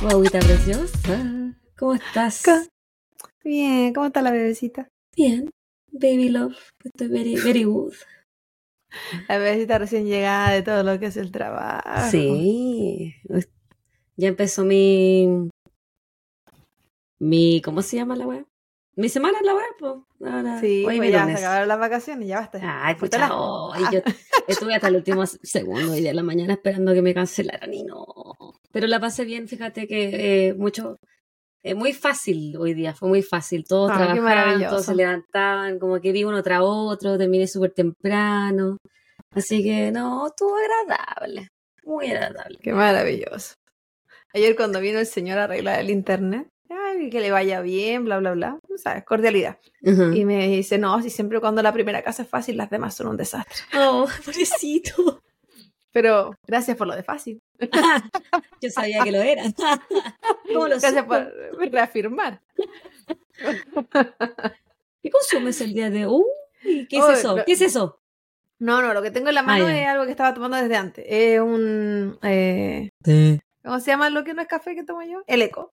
Guaguita preciosa, ¿cómo estás? Bien, ¿cómo está la bebecita? Bien, baby love, estoy very, very good. La bebecita recién llegada de todo lo que es el trabajo. Sí, ya empezó mi ¿cómo se llama la wea? Mi semana en la web, pues. Ahora, sí, hoy pues ya se acabaron las vacaciones, ya basta. Ay, pucha, yo estuve hasta el último segundo hoy de la mañana esperando que me cancelaran y no. Pero la pasé bien, fíjate que muy fácil hoy día, fue muy fácil. Todos trabajaban, todos se levantaban, como que vi uno tras otro, terminé súper temprano. Así que no, estuvo agradable, muy agradable. Qué maravilloso. Ayer cuando vino el señor a arreglar el internet, ay, que le vaya bien, bla, bla, bla, o sea, cordialidad. Uh-huh. Y me dice, no, si siempre cuando la primera casa es fácil, las demás son un desastre. Oh, pobrecito. Pero gracias por lo de fácil. Yo sabía que lo era. ¿Cómo lo gracias supo? Por reafirmar. ¿Qué consumes el día de hoy? ¿Qué es eso? ¿Qué es eso? No, lo que tengo en la mano es algo que estaba tomando desde antes. ¿Cómo se llama lo que no es café que tomo yo? El eco.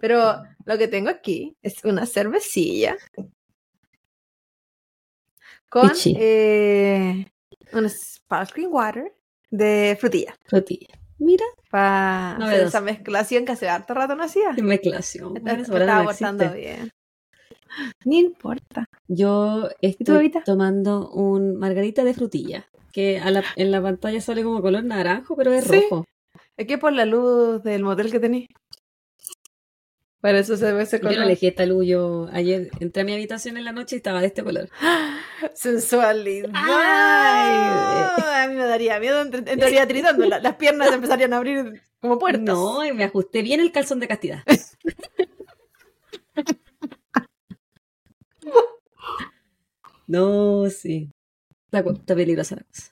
Pero lo que tengo aquí es una cervecilla con un sparkling water de frutilla. Mira. Para hacer esa mezclación que hace harto rato no hacía. ¿Qué mezclación? Entonces, me estaba portando bien. Ni importa. Yo estoy tomando un margarita de frutilla, que en la pantalla sale como color naranjo, pero es rojo. Es que por la luz del motel que tenés. Para eso se ve ese color. Yo no elegí esta luz. Yo ayer entré a mi habitación en la noche y estaba de este color. ¡Sensualidad! ¡Ay! A mí me daría miedo. Entraría tritando. Las piernas empezarían a abrir como puertas. No, y me ajusté bien el calzón de castidad. No, sí. Está peligrosa la cosa.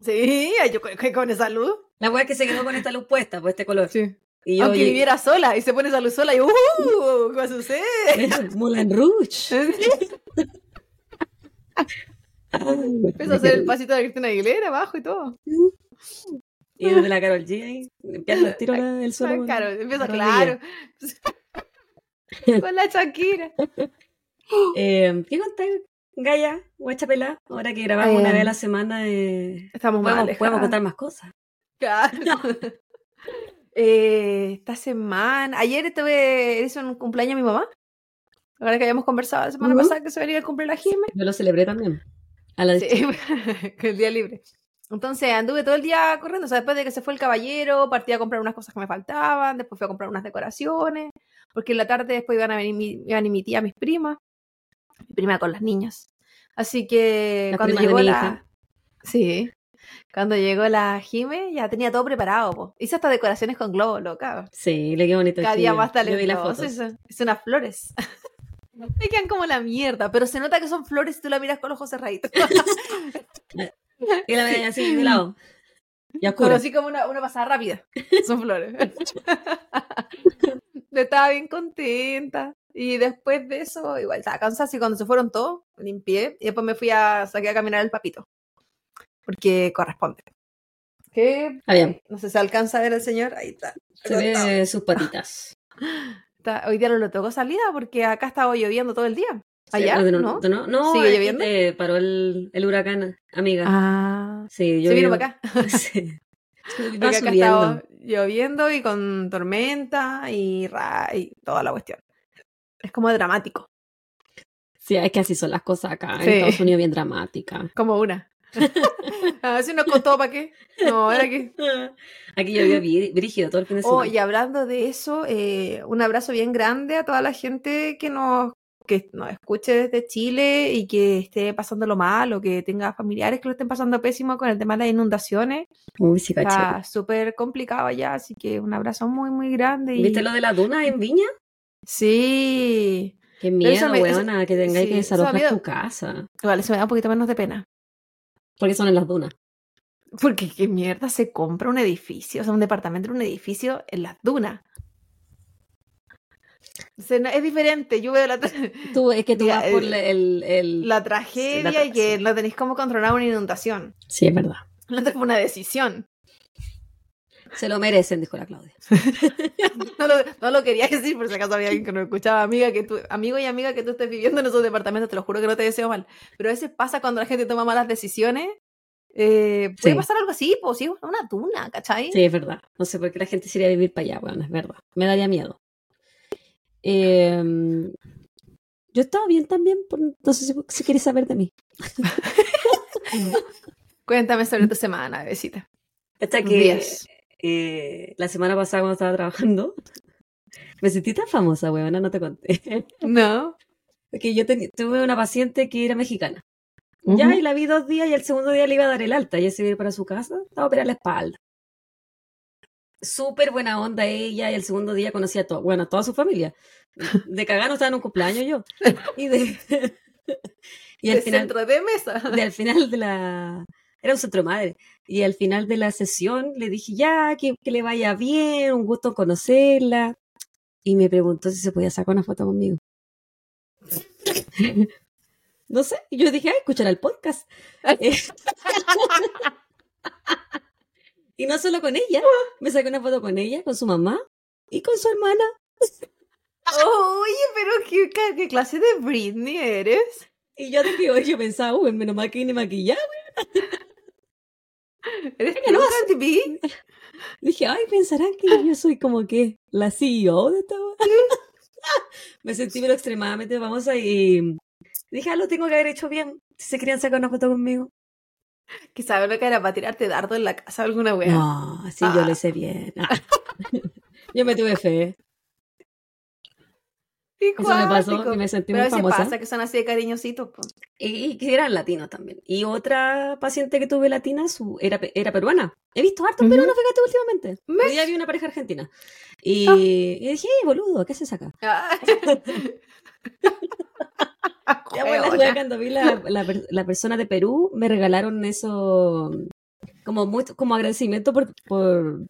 Sí, yo con esa luz. La wea que se quedó con esta luz puesta, pues este color. Sí. Y aunque viviera sola y se pone esa luz sola y ¿qué va a suceder? Es Moulin Rouge. Empezó a hacer el pasito de Cristina Aguilera abajo y todo. Y donde la Karol G ahí, empieza a tirar el suelo. Karol, empieza claro. Con la Shakira. ¿Qué contáis? Gaya, guachapelá, ahora que grabamos una vez a la semana, estamos podemos contar más cosas. Claro. Esta semana, ayer hice un cumpleaños a mi mamá. Ahora que habíamos conversado la semana pasada que se venía a cumplir la Jime. Yo lo celebré también. A la sí, el día libre. Entonces anduve todo el día corriendo. O sea, después de que se fue el caballero, partí a comprar unas cosas que me faltaban. Después fui a comprar unas decoraciones. Porque en la tarde después iban a venir mi tía, mis primas. Mi prima con las niñas. Así que cuando llegó la Jime, ya tenía todo preparado, po. Hizo hasta decoraciones con globos, loca. Sí, le quedó bonito. Cada día más talentoso. Es unas flores. Me quedan como la mierda, pero se nota que son flores si tú la miras con los ojos cerraditos. Y la miras así, de lado. Y conocí como una pasada rápida. Son flores. Yo estaba bien contenta. Y después de eso, igual estaba cansada, y cuando se fueron todos, limpié, y después me fui saqué a caminar el papito, porque corresponde. ¿Qué? Ah, bien. No sé si alcanza a ver el señor, ahí está. Se ve sus patitas. Hoy día no lo tocó salida, porque acá estaba lloviendo todo el día. ¿Allá? Sí, no, ¿sigue lloviendo? Paró el huracán, amiga. Ah, sí, yo ¿se vino para acá? Sí. Porque acá estaba lloviendo y con tormenta y toda la cuestión. Es como dramático. Sí, es que así son las cosas acá. Sí. En Estados Unidos bien dramática. Como una. A ver si nos costó, ¿para qué? No, ahora que... Aquí llovió brígido todo el fin de semana. Y hablando de eso, un abrazo bien grande a toda la gente que nos escuche desde Chile y que esté pasándolo mal o que tenga familiares que lo estén pasando pésimo con el tema de las inundaciones. Uy, sí, caché. Está súper complicado allá, así que un abrazo muy, muy grande. ¿Viste lo de la duna en Viña? Sí. Qué miedo, weona, que tengáis que desalojar tu casa. Vale, eso me da un poquito menos de pena. Porque son en las dunas. Porque qué mierda se compra un edificio, o sea, un departamento en un edificio en las dunas. O sea, no, es diferente, yo veo vas por la tragedia y que no tenés cómo controlar una inundación. Sí, es verdad. Hablando como una decisión. Se lo merecen, dijo la Claudia. No lo quería decir, por si acaso había alguien que no escuchaba. Amiga, que tú, amigo y amiga que tú estés viviendo en esos departamentos, te lo juro que no te deseo mal. Pero a veces pasa cuando la gente toma malas decisiones. Puede pasar algo así, pues, sí, una tuna, ¿cachai? Sí, es verdad. No sé por qué la gente se iría a vivir para allá, bueno, es verdad. Me daría miedo. Yo estaba bien también, no sé si quieres saber de mí. Cuéntame sobre tu semana, bebecita. Hasta que la semana pasada cuando estaba trabajando, me sentí tan famosa, huevona, no te conté. No. Porque yo tuve una paciente que era mexicana. Uh-huh. Ya, y la vi 2 días y el segundo día le iba a dar el alta. Ella se iba a ir para su casa, estaba a operar la espalda. Súper buena onda ella, y el segundo día conocí a toda su familia. De cagano estaba en un cumpleaños yo. Y al final, centro de mesa. Al final de la... Era un centro madre. Y al final de la sesión le dije, ya, que le vaya bien, un gusto conocerla. Y me preguntó si se podía sacar una foto conmigo. No sé, yo dije, escuchará el podcast. Y no solo con ella, me saqué una foto con ella, con su mamá y con su hermana. Oye, pero ¿qué clase de Britney eres? Y yo dije, oye, yo pensaba, menos mal que ni maquillada, güey. ¿Eres que no vas a TV? Dije, ay, pensarán que yo soy como que la CEO de todo. Me sentí pero extremadamente famosa y dije, lo tengo que haber hecho bien. Si se querían sacar una foto conmigo. Que saber lo que era para tirarte dardo en la casa de alguna wea. No, sí, yo lo hice bien. Yo me tuve fe. Eso me pasó y me sentí muy famosa. Pero pasa que son así de cariñositos. Y que eran latinos también. Y otra paciente que tuve latina era peruana. He visto hartos peruanos, fíjate, últimamente. Hoy día vi una pareja argentina. Y dije, boludo, ¿qué haces acá? Ya, bueno, cuando vi la persona de Perú, me regalaron eso como agradecimiento por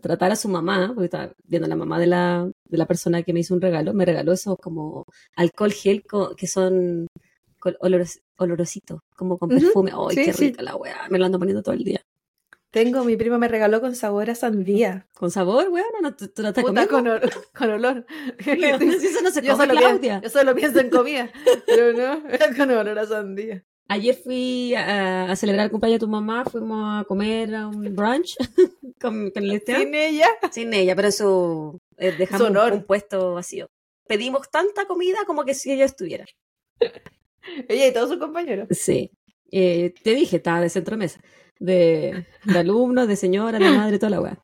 tratar a su mamá, porque estaba viendo a la mamá de la persona que me hizo un regalo, me regaló eso como alcohol gel que son olorositos, como con perfume. ¡Ay, qué rica la weá! Me lo ando poniendo todo el día. Mi prima me regaló con sabor a sandía. ¿Con sabor, weón? No, tú no estás comiendo. Con olor. No, eso no se come, Claudia. Yo solo pienso en comida. Pero no, era con olor a sandía. Ayer fui a celebrar el cumpleaños de tu mamá. Fuimos a comer a un brunch con el Esteban. ¿Sin ella? Sin ella, pero eso dejamos un puesto vacío. Pedimos tanta comida como que si ella estuviera. Ella y todos sus compañeros. Sí. Te dije, estaba de centro mesa. De alumnos, de señora, de madre, toda la weá.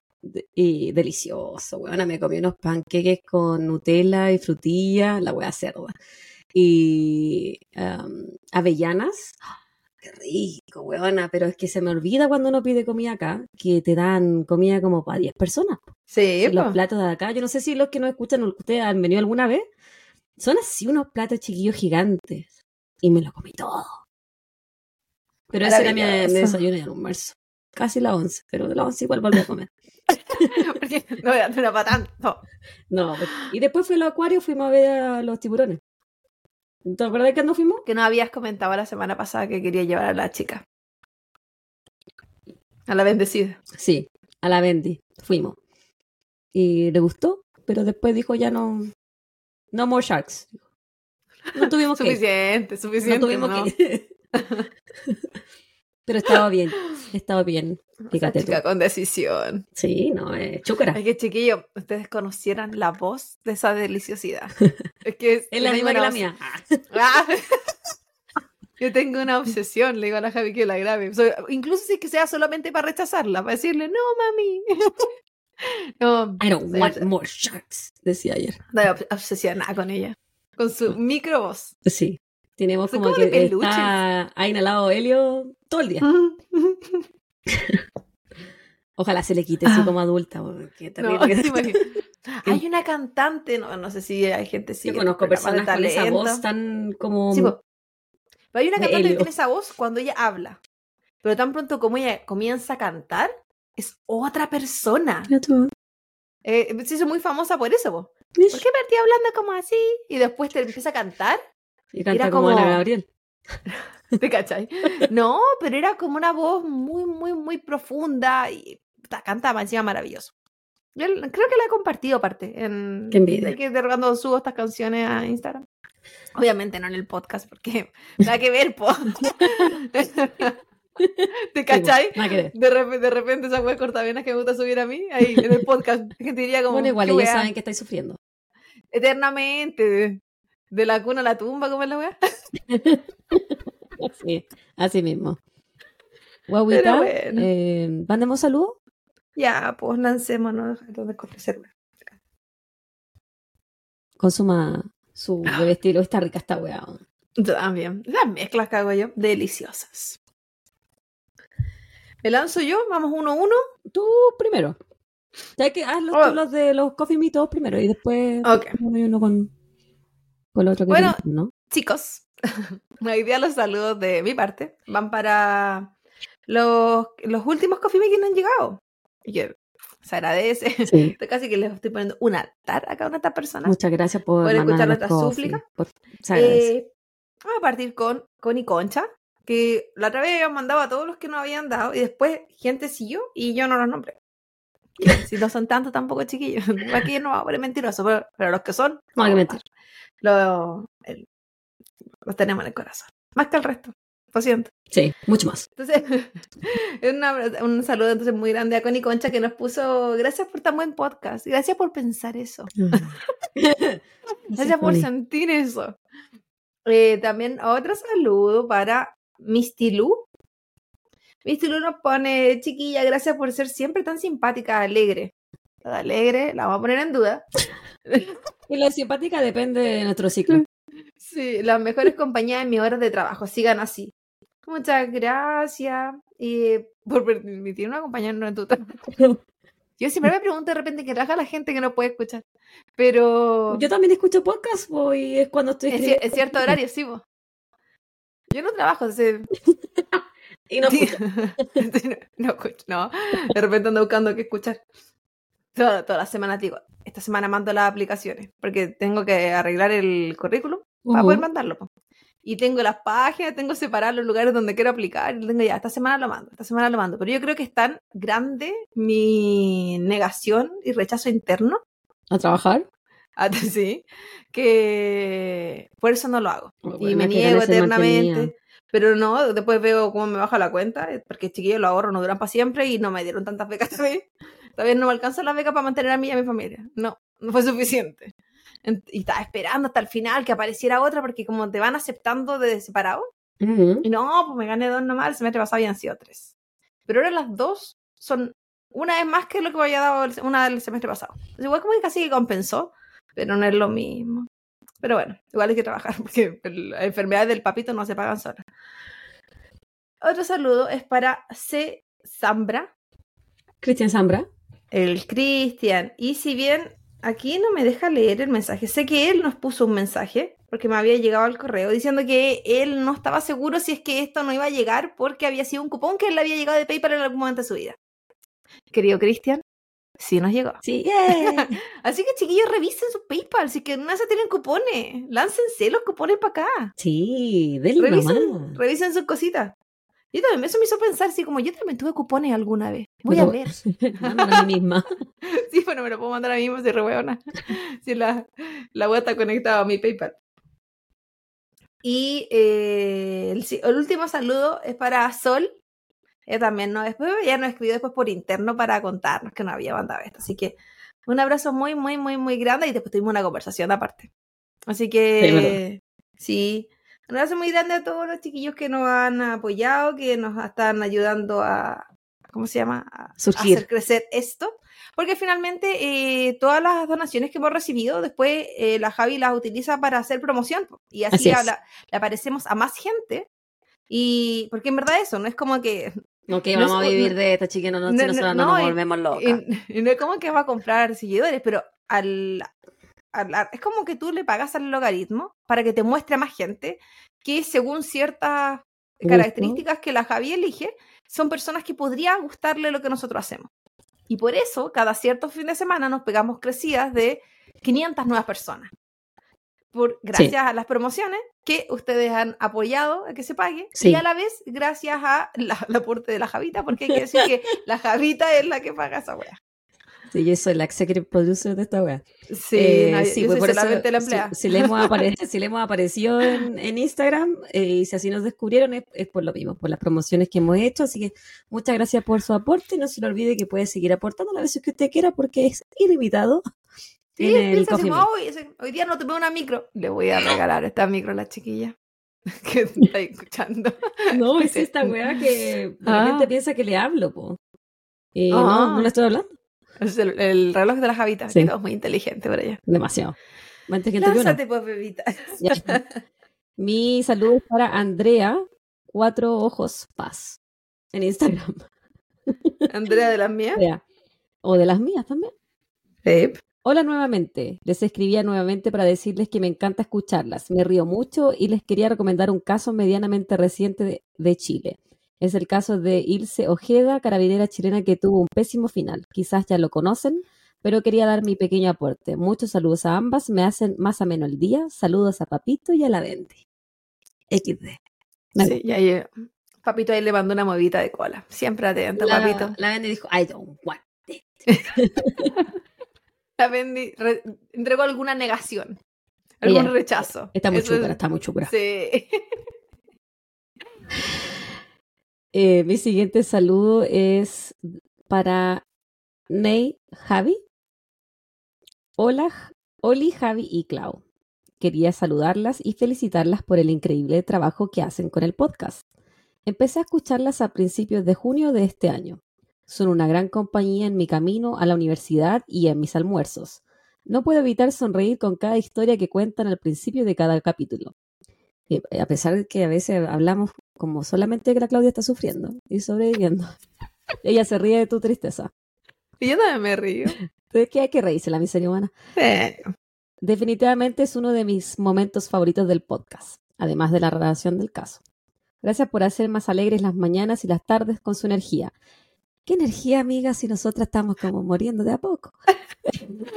Y delicioso, weona. Me comí unos panqueques con Nutella y frutilla, la weá cerda. Y avellanas. ¡Oh, qué rico, weona! Pero es que se me olvida cuando uno pide comida acá, que te dan comida como para 10 personas. Sí, los platos de acá. Yo no sé si los que no escuchan, ustedes han venido alguna vez. Son así unos platos chiquillos gigantes. Y me lo comí todo. Pero ese era mi desayuno y almuerzo. Casi la 11, pero de la 11 igual volví a comer. Porque no era para tanto. No, y después fui al acuario, fuimos a ver a los tiburones. ¿Te acuerdas de que no fuimos? Que no habías comentado la semana pasada que quería llevar a la chica. A la bendecida. Sí, a la Bendy. Fuimos. Y le gustó, pero después dijo ya no. No more sharks. No tuvimos que. Suficiente. No tuvimos que. Pero estaba bien. Fíjate, chica tú. Con decisión. Sí, no, chúcara. Es que, chiquillo, ustedes conocieran la voz de esa deliciosidad. Es que es la misma que la mía. Yo tengo una obsesión, le digo a la Javi que la grabe. Incluso si es que sea solamente para rechazarla, para decirle, no, mami. No, I don't want more sharks, decía ayer. Estoy obsesionada con ella. Con su micro voz. Sí. Tenemos como que ha inhalado helio todo el día. Ojalá se le quite así como adulta. Hay una cantante, no sé si hay gente así. Yo conozco personas con esa voz tan como... Sí, pues. Pero hay una cantante helio que tiene esa voz cuando ella habla. Pero tan pronto como ella comienza a cantar, es otra persona. Se hizo muy famosa por eso, vos. ¿Por qué partía hablando como así? Y después te empieza a cantar. Y canta como Ana Gabriel. ¿Te cachai? No, pero era como una voz muy, muy, muy profunda y cantaba encima maravilloso. Yo creo que la he compartido aparte. Qué envidia. Que de repente subo estas canciones a Instagram. Obviamente no en el podcast porque nada que ver, po. ¿Te cachai? Sí, de repente esa wea cortavenas que me gusta subir a mí, ahí en el podcast, que te diría como... Bueno, igual ellos saben que estáis sufriendo. Eternamente, de la cuna a la tumba, ¿cómo es la wea? Sí, así mismo. Guauita, bueno. ¿Mandemos saludos? Ya, pues lancémonos, entonces consuma su bebestilo, está rica esta wea. También, las mezclas que hago yo, deliciosas. ¿Me lanzo yo? ¿Vamos uno a uno? Tú primero. Ya que haz los de los coffee me todos primero y después uno con lo otro que bueno, viene, ¿no? Chicos, hoy día los saludos de mi parte van para los últimos coffee me que no han llegado. Y que se agradece. Sí. Casi que les estoy poniendo un altar acá a una esta persona. Muchas gracias por escuchar nuestra súplica. Vamos a partir con y Concha, que la otra vez mandaba a todos los que nos habían dado y después gente siguió y yo no los nombré. Si no son tantos tampoco, chiquillos. Aquí no va a poner mentiroso, pero los que son... No hay que mentir. Los tenemos en el corazón. Más que el resto. Lo siento. Sí, mucho más. Entonces, un saludo entonces muy grande a Connie Concha que nos puso, gracias por tan buen podcast, gracias por pensar eso. Gracias por sentir eso. También otro saludo para Misty Lu. Misty Lu nos pone, chiquilla, gracias por ser siempre tan simpática, alegre. Toda alegre, la vamos a poner en duda. Y la simpática depende de nuestro ciclo. Sí, las mejores compañías en mis horas de trabajo, sigan así. Muchas gracias por permitirme acompañarnos en tu trabajo. Yo siempre me pregunto de repente qué trabaja la gente que no puede escuchar, pero... Yo también escucho podcast, y es cuando estoy... Es cierto horario, sí, vos. Yo no trabajo, Y no escucho. No escucho, no. De repente ando buscando qué escuchar. Toda la semana digo, esta semana mando las aplicaciones, porque tengo que arreglar el currículum para poder mandarlo. Y tengo las páginas, tengo separados los lugares donde quiero aplicar, y tengo ya, esta semana lo mando. Pero yo creo que es tan grande mi negación y rechazo interno. ¿A trabajar? Sí, que por eso no lo hago. Bueno, y me niego eternamente. Pero no, después veo cómo me baja la cuenta, porque chiquillos lo ahorro, no duran para siempre, y no me dieron tantas becas también. Todavía no me alcanzan las becas para mantener a mí y a mi familia. No fue suficiente. Y estaba esperando hasta el final que apareciera otra, porque como te van aceptando de separado, y no, pues me gané 2 nomás, el semestre pasado habían sido 3. Pero ahora las 2 son una vez más que lo que me había dado una del semestre pasado. Entonces, igual como que casi que compensó, pero no es lo mismo. Pero bueno, igual hay que trabajar, porque las enfermedades del papito no se pagan solas. Otro saludo es para C. Zambra. Cristian Zambra. El Cristian. Y si bien aquí no me deja leer el mensaje, sé que él nos puso un mensaje, porque me había llegado al correo, diciendo que él no estaba seguro si es que esto no iba a llegar porque había sido un cupón que él le había llegado de PayPal en algún momento de su vida. Querido Cristian, sí nos llegó. Sí. Yeah. Así que, chiquillos, revisen su PayPal, si es que no se tienen cupones, láncense los cupones para acá. Sí, denle nomás. Revisen sus cositas. Yo también, eso me hizo pensar, sí, como yo también tuve cupones alguna vez. Voy a ver. Mándame a mí misma. Sí, bueno, me lo puedo mandar a mí misma, si rehueona. Si la web está conectada a mi PayPal. Y el último saludo es para Sol. Ella también nos escribió después por interno para contarnos que no había mandado esto. Así que un abrazo muy, muy, muy, muy grande. Y después tuvimos una conversación aparte. Así que sí. Un abrazo muy grande a todos los chiquillos que nos han apoyado, que nos están ayudando a, ¿cómo se llama? A hacer crecer esto. Porque finalmente todas las donaciones que hemos recibido, después la Javi las utiliza para hacer promoción. Y así le aparecemos a más gente. Y porque en verdad eso, no es como que... vamos a vivir de esta chiquilla, no nos volvemos locas. Y no es como que va a comprar seguidores, pero es como que tú le pagas al logaritmo para que te muestre a más gente que según ciertas características que la Javi elige, son personas que podría gustarle lo que nosotros hacemos. Y por eso, cada cierto fin de semana nos pegamos crecidas de 500 nuevas personas. gracias a las promociones que ustedes han apoyado a que se pague, y a la vez gracias a el aporte de la Javita, porque hay que decir que la Javita es la que paga esa weá. Sí, yo soy la executive producer de esta weá. Sí, yo pues soy solamente la empleada. Si le hemos aparecido en Instagram, y si así nos descubrieron, es por lo mismo, por las promociones que hemos hecho. Así que muchas gracias por su aporte. No se le olvide que puede seguir aportando las veces que usted quiera, porque es ilimitado. Sí, piensa, hoy día no te veo una micro. Le voy a regalar esta micro a la chiquilla que está escuchando. No, es esta weá que la gente piensa que le hablo, po. Y no le estoy hablando. Es el reloj de las Javitas, que todo es muy inteligente para ella. Demasiado. Lánzate, pues, bebita. Ya. Mi saludo es para Andrea, 4 Ojos Paz, en Instagram. ¿Andrea de las mías? Andrea. O de las mías también. Sí. Hola nuevamente, les escribía nuevamente para decirles que me encanta escucharlas, me río mucho y les quería recomendar un caso medianamente reciente de Chile. Es el caso de Ilse Ojeda, carabinera chilena que tuvo un pésimo final. Quizás ya lo conocen, pero quería dar mi pequeño aporte. Muchos saludos a ambas, me hacen más ameno el día. Saludos a Papito y a la Venti. XD. Sí, ya. Papito ahí le mandó una movita de cola. Siempre atenta, Papito. La Venti dijo, I don't want it. La Bendy entregó alguna negación, algún rechazo. Está muy chucra. Sí. Mi siguiente saludo es para Ney Javi. Hola, Oli, Javi y Clau. Quería saludarlas y felicitarlas por el increíble trabajo que hacen con el podcast. Empecé a escucharlas a principios de junio de este año. Son una gran compañía en mi camino a la universidad y en mis almuerzos. No puedo evitar sonreír con cada historia que cuentan al principio de cada capítulo. A pesar de que a veces hablamos como solamente que la Claudia está sufriendo y sobreviviendo. Ella se ríe de tu tristeza. Y yo también me río. Entonces, ¿qué hay que reírse, la miseria humana? Definitivamente es uno de mis momentos favoritos del podcast, además de la relación del caso. Gracias por hacer más alegres las mañanas y las tardes con su energía. ¿Qué energía, amiga, si nosotras estamos como muriendo de a poco?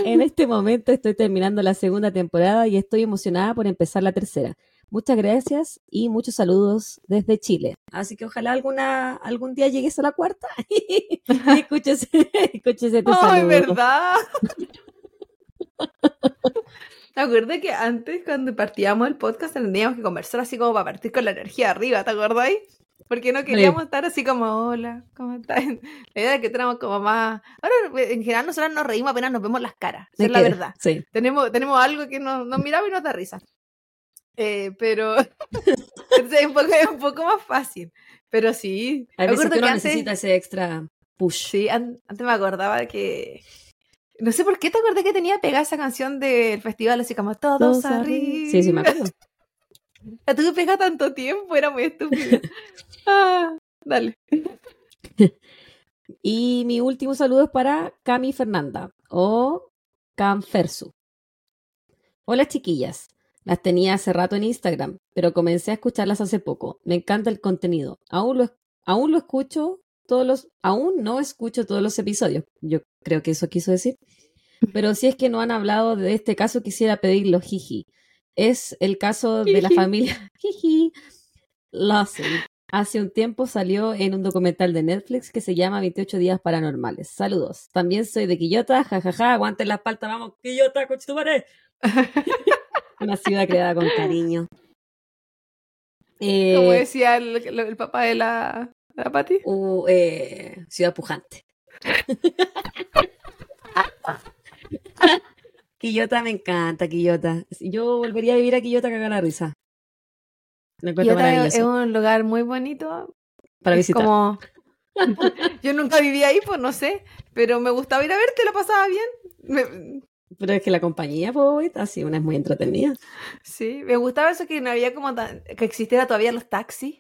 En este momento estoy terminando la segunda temporada y estoy emocionada por empezar la tercera. Muchas gracias y muchos saludos desde Chile. Así que ojalá algún día llegues a la cuarta y escúchese tu saludo. ¡Ay, verdad! ¿Te acuerdas que antes, cuando partíamos el podcast, teníamos que conversar así como para partir con la energía arriba? ¿Te acordás? Porque no queríamos estar así como, hola, ¿cómo estás? La idea de que tenemos como más... Ahora, en general, nosotros nos reímos apenas nos vemos las caras. Esa es la verdad. Sí. Tenemos algo que nos miramos y nos da risa. Pero es un poco más fácil. Pero sí. A veces que uno necesita ese extra push. Sí, antes me acordaba que... No sé por qué te acordé que tenía pegada esa canción del festival, así como todos arriba. Sí, me acuerdo. La tuve pegada tanto tiempo, era muy estúpida. Dale. Y mi último saludo es para Cami Fernanda o Canfersu. Hola, chiquillas. Las tenía hace rato en Instagram, pero comencé a escucharlas hace poco. Me encanta el contenido. Aún no escucho todos los episodios. Yo creo que eso quiso decir. Pero si es que no han hablado de este caso, quisiera pedirlo, jiji. Es el caso de la familia Lawson. Hace un tiempo salió en un documental de Netflix que se llama 28 días paranormales. Saludos. También soy de Quillota, jajaja, aguanten la espalda, vamos, Quillota, conchetumare. Una ciudad creada con cariño. Como decía el papá de la Pati. Ciudad pujante. Quillota me encanta, Quillota. Yo volvería a vivir a Quillota, cagar la risa. Me encuentro maravilloso. Es un lugar muy bonito para visitar. Como... Yo nunca viví ahí, pues no sé, pero me gustaba ir a verte, la pasaba bien. Pero es que la compañía, pues, así una es muy entretenida. Sí, me gustaba eso que no había como que existiera todavía los taxis.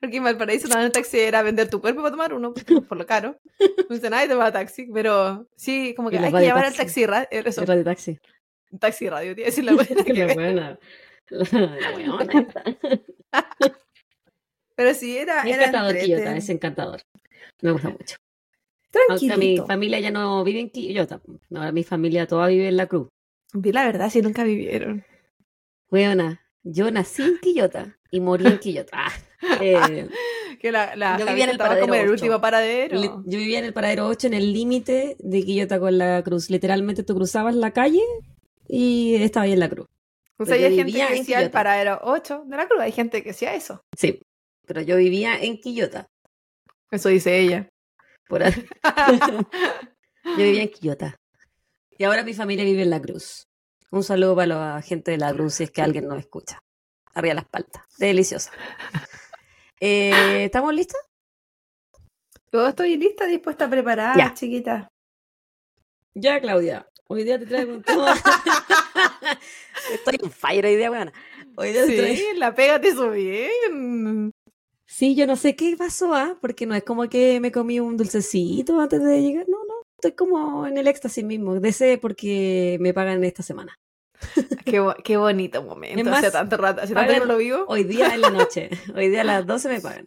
Porque en Valparaíso también el taxi era vender tu cuerpo para tomar uno, por lo caro. No sé, nadie tomaba taxi, pero sí, como que hay que llamar al taxi radio. El radio taxi. Taxi radio, tío, es la buena. La buena. La buena. Pero sí, era encantador, Quillota, es encantador. Me gusta mucho. Tranquilito. Aunque mi familia ya no vive en Quillota. Ahora mi familia toda vive en La Cruz. Vi la verdad, sí, nunca vivieron. Weona, yo nací en Quillota y morí en Quillota. Que la yo vivía en el paradero como en el 8. Último paradero. Yo vivía en el paradero 8, en el límite de Quillota con la Cruz. Literalmente tú cruzabas la calle y estaba ahí en la Cruz. O sea, hay gente que decía el paradero 8 de la Cruz, hay gente que decía eso. Sí, pero yo vivía en Quillota. Eso dice ella. Por ahí. Yo vivía en Quillota. Y ahora mi familia vive en la Cruz. Un saludo para la gente de la Cruz si es que alguien nos escucha. Arriba las paltas. Deliciosa. ¿Estamos listas? Yo estoy lista, dispuesta, preparada, ya. Chiquita. Ya, Claudia. Hoy día te traigo un tema. Estoy en fire hoy día, weón. Hoy día sí, la pega te subí. Sí, yo no sé qué pasó, porque no es como que me comí un dulcecito antes de llegar. No, no, estoy como en el éxtasis mismo. Deseo porque me pagan esta semana. Qué bonito momento. Más, hace tanto rato, hace tanto que no lo vivo. Hoy día en la noche, hoy día a las 12 me pagan.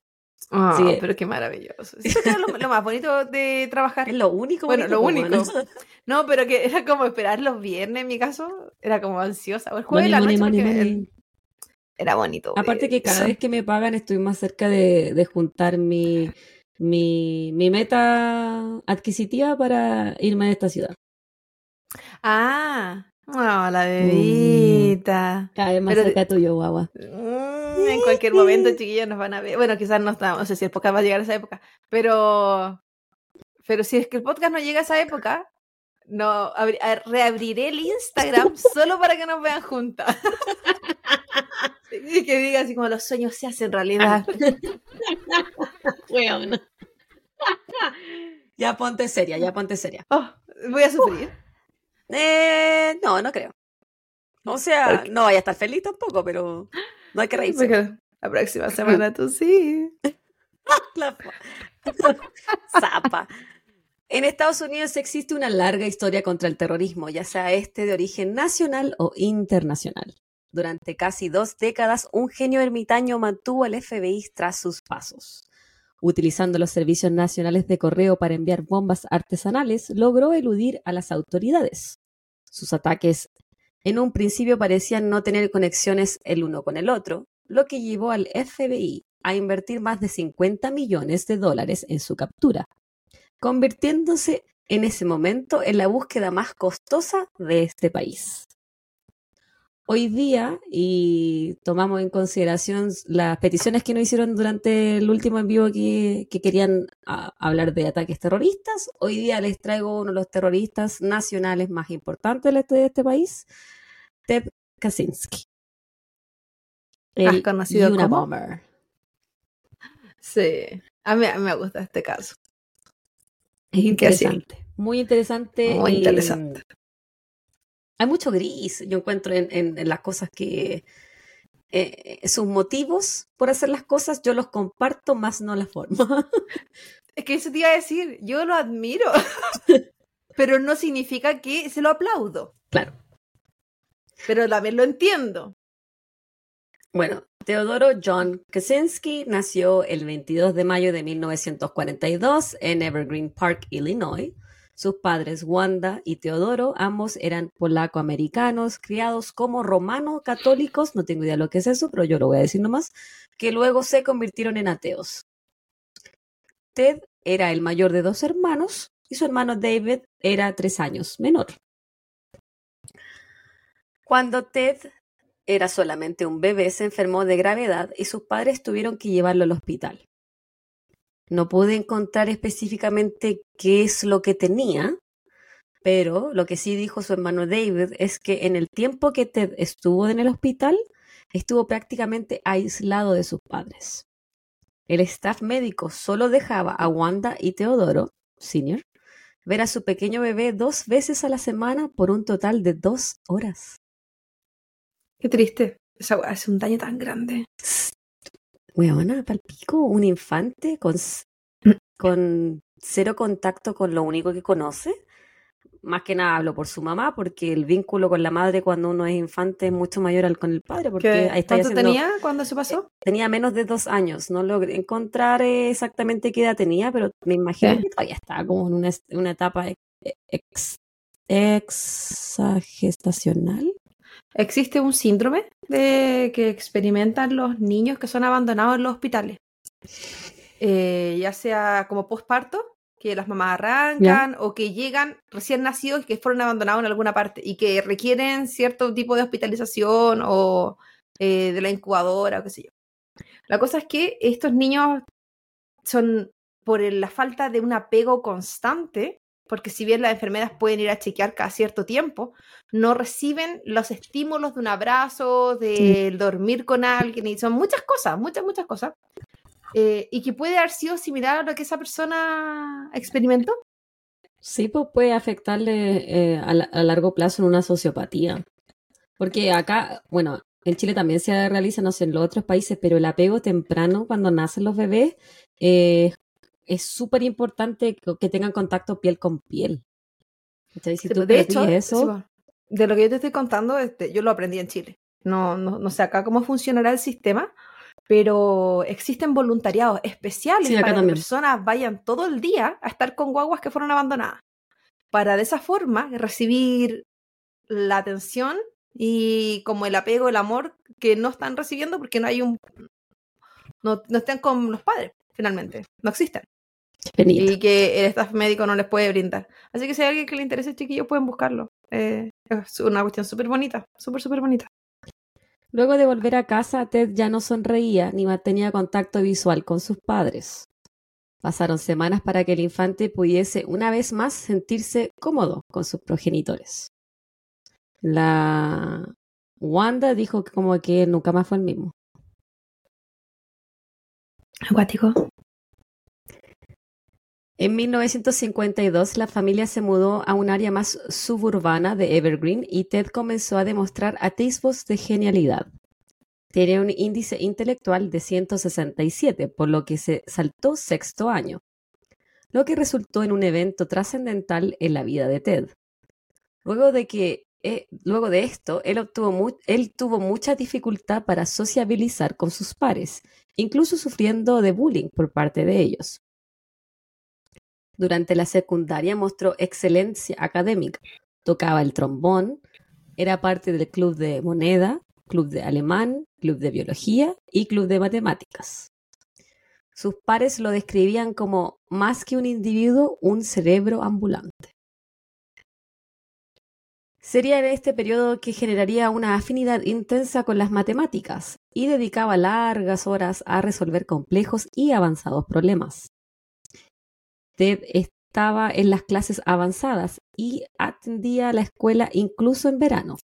Ah, oh, sí, pero qué maravilloso. Eso es lo más bonito de trabajar. Es lo único. Bueno, lo único. No, pero que era como esperar los viernes en mi caso. Era como ansiosa. O el jueves money, la noche. Money. Era bonito. Aparte que cada vez que me pagan estoy más cerca de juntar mi meta adquisitiva para irme de esta ciudad. Ah. Oh, la bebita. Cada vez más cerca tuyo, guagua. En cualquier momento, chiquillos, nos van a ver. Bueno, quizás no estamos, no sé si el podcast va a llegar a esa época, pero si es que el podcast no llega a esa época, no reabriré el Instagram solo para que nos vean juntas. Y que diga así como los sueños se hacen realidad. Bueno. Ya ponte seria, ya ponte seria. Oh, voy a sufrir. No creo. O sea, no vaya a estar feliz tampoco, pero no hay que reírse. Porque la próxima semana tú sí. Zapa. En Estados Unidos existe una larga historia contra el terrorismo, ya sea este de origen nacional o internacional. Durante casi 2 décadas, un genio ermitaño mantuvo al FBI tras sus pasos. Utilizando los servicios nacionales de correo para enviar bombas artesanales, logró eludir a las autoridades. Sus ataques en un principio parecían no tener conexiones el uno con el otro, lo que llevó al FBI a invertir más de $50 millones en su captura, convirtiéndose en ese momento en la búsqueda más costosa de este país. Hoy día, y tomamos en consideración las peticiones que nos hicieron durante el último en vivo que querían hablar de ataques terroristas, hoy día les traigo uno de los terroristas nacionales más importantes de este país, Ted Kaczynski. El conocido como Unabomber. Sí, a mí me gusta este caso. Es interesante, muy interesante. Muy interesante. Hay mucho gris, yo encuentro en las cosas que... sus motivos por hacer las cosas, yo los comparto, más no la forma. Es que eso te iba a decir, yo lo admiro, pero no significa que se lo aplaudo. Claro. Pero también lo entiendo. Bueno, Teodoro John Kaczynski nació el 22 de mayo de 1942 en Evergreen Park, Illinois. Sus padres, Wanda y Teodoro, ambos eran polaco-americanos, criados como romano-católicos, no tengo idea lo que es eso, pero yo lo voy a decir nomás, que luego se convirtieron en ateos. Ted era el mayor de 2 hermanos y su hermano David era 3 años menor. Cuando Ted era solamente un bebé, se enfermó de gravedad y sus padres tuvieron que llevarlo al hospital. No pude encontrar específicamente qué es lo que tenía, pero lo que sí dijo su hermano David es que en el tiempo que Ted estuvo en el hospital, estuvo prácticamente aislado de sus padres. El staff médico solo dejaba a Wanda y Teodoro, Sr., ver a su pequeño bebé 2 veces a la semana por un total de 2 horas. Qué triste. Esa weá hace un daño tan grande. Weona, palpico, un infante con 0 contacto con lo único que conoce. Más que nada hablo por su mamá, porque el vínculo con la madre cuando uno es infante es mucho mayor al con el padre. Porque ahí está ¿Cuánto haciendo, tenía cuando se pasó? Tenía menos de 2 años. No logré encontrar exactamente qué edad tenía, pero me imagino que todavía estaba como en una etapa exagestacional. Existe un síndrome que experimentan los niños que son abandonados en los hospitales, ya sea como postparto, que las mamás arrancan, o que llegan recién nacidos y que fueron abandonados en alguna parte y que requieren cierto tipo de hospitalización o de la incubadora o qué sé yo. La cosa es que estos niños son por la falta de un apego constante, porque si bien las enfermeras pueden ir a chequear cada cierto tiempo, no reciben los estímulos de un abrazo, de dormir con alguien, y son muchas cosas, muchas cosas. Y que puede haber sido similar a lo que esa persona experimentó. Sí, pues puede afectarle a largo plazo en una sociopatía. Porque acá, bueno, en Chile también se realiza, no sé, en los otros países, pero el apego temprano cuando nacen los bebés es súper importante que tengan contacto piel con piel. Entonces, si sí, tú de hecho, eso... de lo que yo te estoy contando, yo lo aprendí en Chile. No sé acá cómo funcionará el sistema, pero existen voluntariados especiales para que personas vayan todo el día a estar con guaguas que fueron abandonadas, para de esa forma recibir la atención y como el apego, el amor que no están recibiendo porque no hay no están con los padres, finalmente, no existen. Benito. Y que el staff médico no les puede brindar. Así que si hay alguien que le interese, chiquillos, pueden buscarlo. Es una cuestión súper bonita, súper bonita. Luego de volver a casa, Ted ya no sonreía ni mantenía contacto visual con sus padres. Pasaron semanas para que el infante pudiese una vez más sentirse cómodo con sus progenitores. La Wanda dijo que como que nunca más fue el mismo. Acuático. En 1952, la familia se mudó a un área más suburbana de Evergreen y Ted comenzó a demostrar atisbos de genialidad. Tenía un índice intelectual de 167, por lo que se saltó sexto año, lo que resultó en un evento trascendental en la vida de Ted. Luego de esto, él tuvo mucha dificultad para sociabilizar con sus pares, incluso sufriendo de bullying por parte de ellos. Durante la secundaria mostró excelencia académica. Tocaba el trombón, era parte del club de moneda, club de alemán, club de biología y club de matemáticas. Sus pares lo describían como, más que un individuo, un cerebro ambulante. Sería en este periodo que generaría una afinidad intensa con las matemáticas y dedicaba largas horas a resolver complejos y avanzados problemas. Ted estaba en las clases avanzadas y atendía la escuela incluso en verano.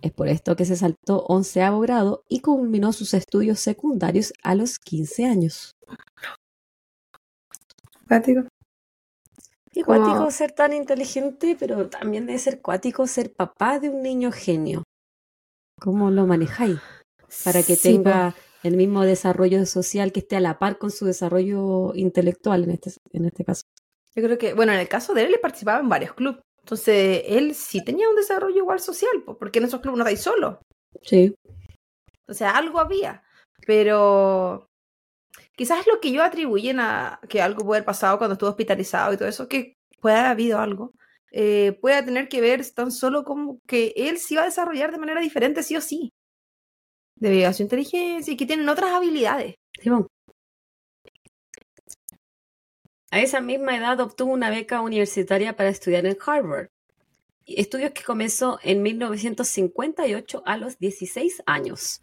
Es por esto que se saltó 11º grado y culminó sus estudios secundarios a los 15 años. Cuático. Y cuático ser tan inteligente, pero también debe ser cuático ser papá de un niño genio. ¿Cómo lo manejáis? Para que tenga... el mismo desarrollo social, que esté a la par con su desarrollo intelectual en este caso. Yo creo que, bueno, en el caso de él participaba en varios clubes, entonces él sí tenía un desarrollo igual social, porque en esos clubes no estáis solo. Sí. O sea, algo había, pero quizás lo que yo atribuyen a que algo puede haber pasado cuando estuvo hospitalizado y todo eso, que pueda haber habido algo, pueda tener que ver tan solo como que él se iba a desarrollar de manera diferente sí o sí. Debido a su inteligencia y que tienen otras habilidades. Sí, bueno. A esa misma edad obtuvo una beca universitaria para estudiar en Harvard, estudios que comenzó en 1958 a los 16 años.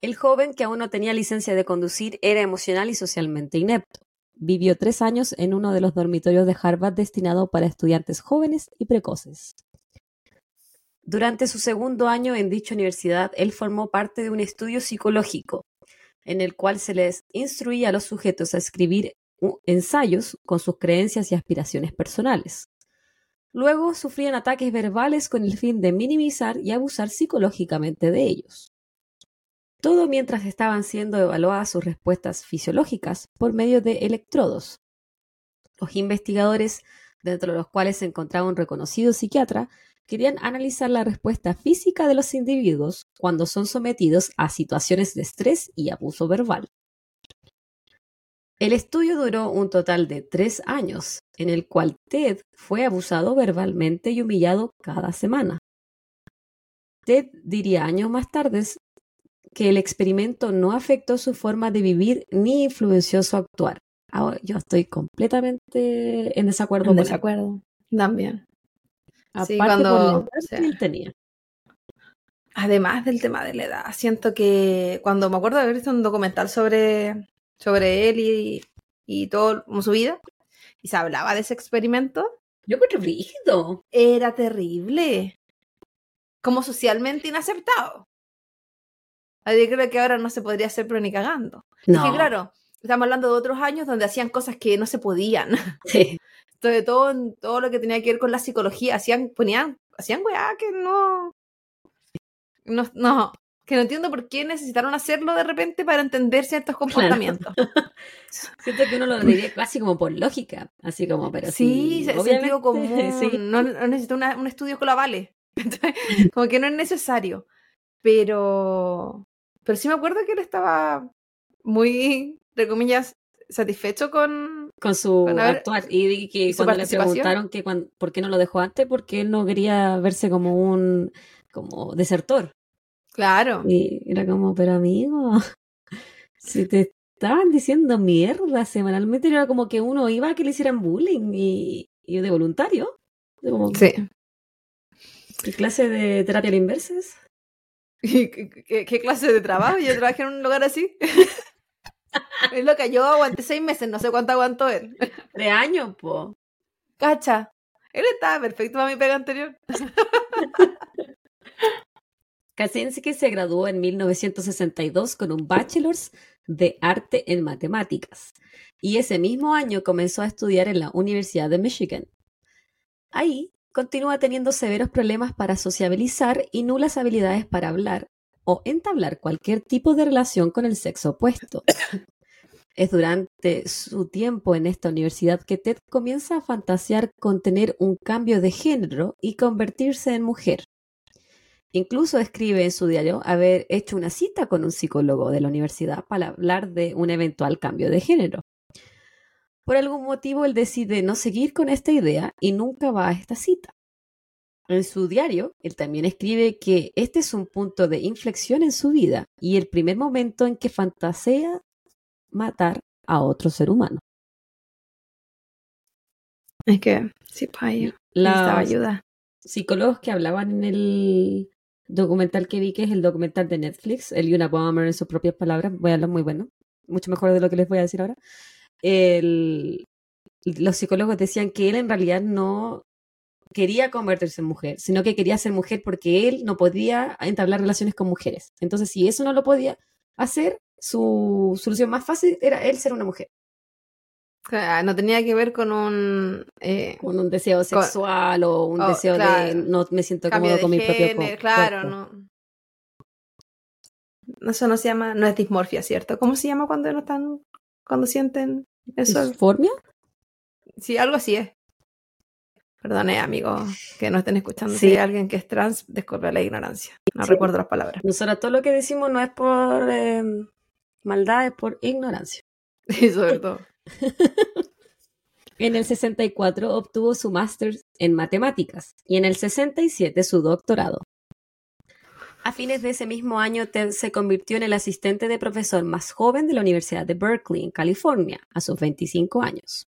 El joven, que aún no tenía licencia de conducir, era emocional y socialmente inepto. Vivió 3 años en uno de los dormitorios de Harvard destinado para estudiantes jóvenes y precoces. Durante su segundo año en dicha universidad, él formó parte de un estudio psicológico, en el cual se les instruía a los sujetos a escribir ensayos con sus creencias y aspiraciones personales. Luego sufrían ataques verbales con el fin de minimizar y abusar psicológicamente de ellos. Todo mientras estaban siendo evaluadas sus respuestas fisiológicas por medio de electrodos. Los investigadores, dentro de los cuales se encontraba un reconocido psiquiatra, querían analizar la respuesta física de los individuos cuando son sometidos a situaciones de estrés y abuso verbal. El estudio duró un total de 3 años, en el cual Ted fue abusado verbalmente y humillado cada semana. Ted diría años más tarde que el experimento no afectó su forma de vivir ni influenció su actuar. Ahora, yo estoy completamente en desacuerdo. En desacuerdo, también. Aparte sí, cuando por la edad que él tenía. Además del tema de la edad, siento que cuando me acuerdo de haber visto un documental sobre él y todo su vida, y se hablaba de ese experimento. Yo creo rígido. Era terrible. Como socialmente inaceptado. Yo creo que ahora no se podría hacer, pero ni cagando. No. Es que claro, estamos hablando de otros años donde hacían cosas que no se podían. Sí. Entonces, todo lo que tenía que ver con la psicología, hacían weá que no. Que no entiendo por qué necesitaron hacerlo de repente para entender ciertos comportamientos. Claro. Siento que uno lo diría casi como por lógica. Así como, pero sí. Sí, sentido común. Sí. No necesito un estudio con la Vale. Como que no es necesario. Pero sí me acuerdo que él estaba muy, entre comillas, satisfecho con su actuar. Y que cuando le preguntaron por qué no lo dejó antes, porque él no quería verse como como desertor. Claro. Y era como, pero amigo, si te estaban diciendo mierda semanalmente, era como que uno iba a que le hicieran bullying y de voluntario. Como, sí. ¿Qué clase de terapia a la inversa es? ¿Qué clase de trabajo? Yo trabajé en un lugar así. Es lo que yo aguanté 6 meses, no sé cuánto aguantó él. 3 años, po. Cacha. Él estaba perfecto para mi pega anterior. Kaczynski se graduó en 1962 con un Bachelor's de Arte en Matemáticas y ese mismo año comenzó a estudiar en la Universidad de Michigan. Ahí continúa teniendo severos problemas para sociabilizar y nulas habilidades para hablar o entablar cualquier tipo de relación con el sexo opuesto. Es durante su tiempo en esta universidad que Ted comienza a fantasear con tener un cambio de género y convertirse en mujer. Incluso escribe en su diario haber hecho una cita con un psicólogo de la universidad para hablar de un eventual cambio de género. Por algún motivo, él decide no seguir con esta idea y nunca va a esta cita. En su diario, él también escribe que este es un punto de inflexión en su vida y el primer momento en que fantasea matar a otro ser humano. Es que sí, Payo, necesitaba ayuda. Psicólogos que hablaban en el documental que vi, que es el documental de Netflix, el Unabomber, en sus propias palabras, voy a hablar muy bueno, mucho mejor de lo que les voy a decir ahora. Los psicólogos decían que él en realidad no quería convertirse en mujer, sino que quería ser mujer porque él no podía entablar relaciones con mujeres. Entonces, si eso no lo podía hacer, su solución más fácil era él ser una mujer. Claro, no tenía que ver con un deseo sexual o un deseo claro, de no me siento cómodo con mi propio cuerpo. Claro, no. Eso no se llama, no es dismorfia, ¿cierto? ¿Cómo se llama cuando no están, cuando sienten eso? ¿Disformia? Sí, algo así es. Perdone, amigos que no estén escuchando. Sí. Si hay alguien que es trans, disculpe la ignorancia. No sí. Recuerdo las palabras. Nosotros todo lo que decimos no es por maldad, es por ignorancia. Sí, sobre todo. En el 64 obtuvo su máster en matemáticas y en el 67 su doctorado. A fines de ese mismo año, Ted se convirtió en el asistente de profesor más joven de la Universidad de Berkeley en California a sus 25 años.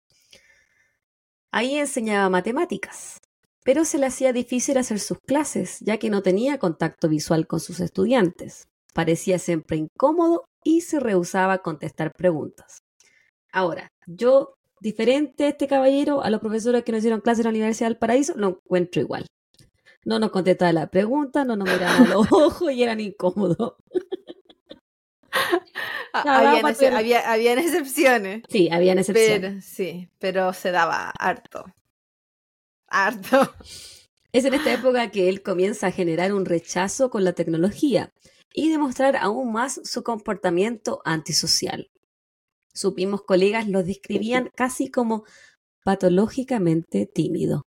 Ahí enseñaba matemáticas, pero se le hacía difícil hacer sus clases ya que no tenía contacto visual con sus estudiantes, parecía siempre incómodo y se rehusaba a contestar preguntas. Ahora, yo, diferente a este caballero, a los profesores que nos hicieron clases en la Universidad del Paraíso, lo encuentro igual. No nos contestaba la pregunta, no nos miraban a los ojos y eran incómodos. Habían excepciones. Sí, habían excepciones. Pero se daba harto. Harto. Es en esta época que él comienza a generar un rechazo con la tecnología y demostrar aún más su comportamiento antisocial. Sus mismos colegas los describían casi como patológicamente tímido.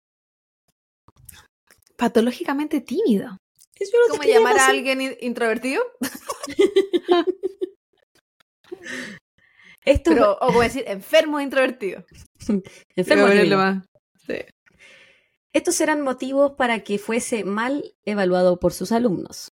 ¿Patológicamente tímido? ¿Cómo llamar a alguien introvertido? Pero, o como decir, enfermo introvertido. Enfermo tímido. Sí. Estos eran motivos para que fuese mal evaluado por sus alumnos.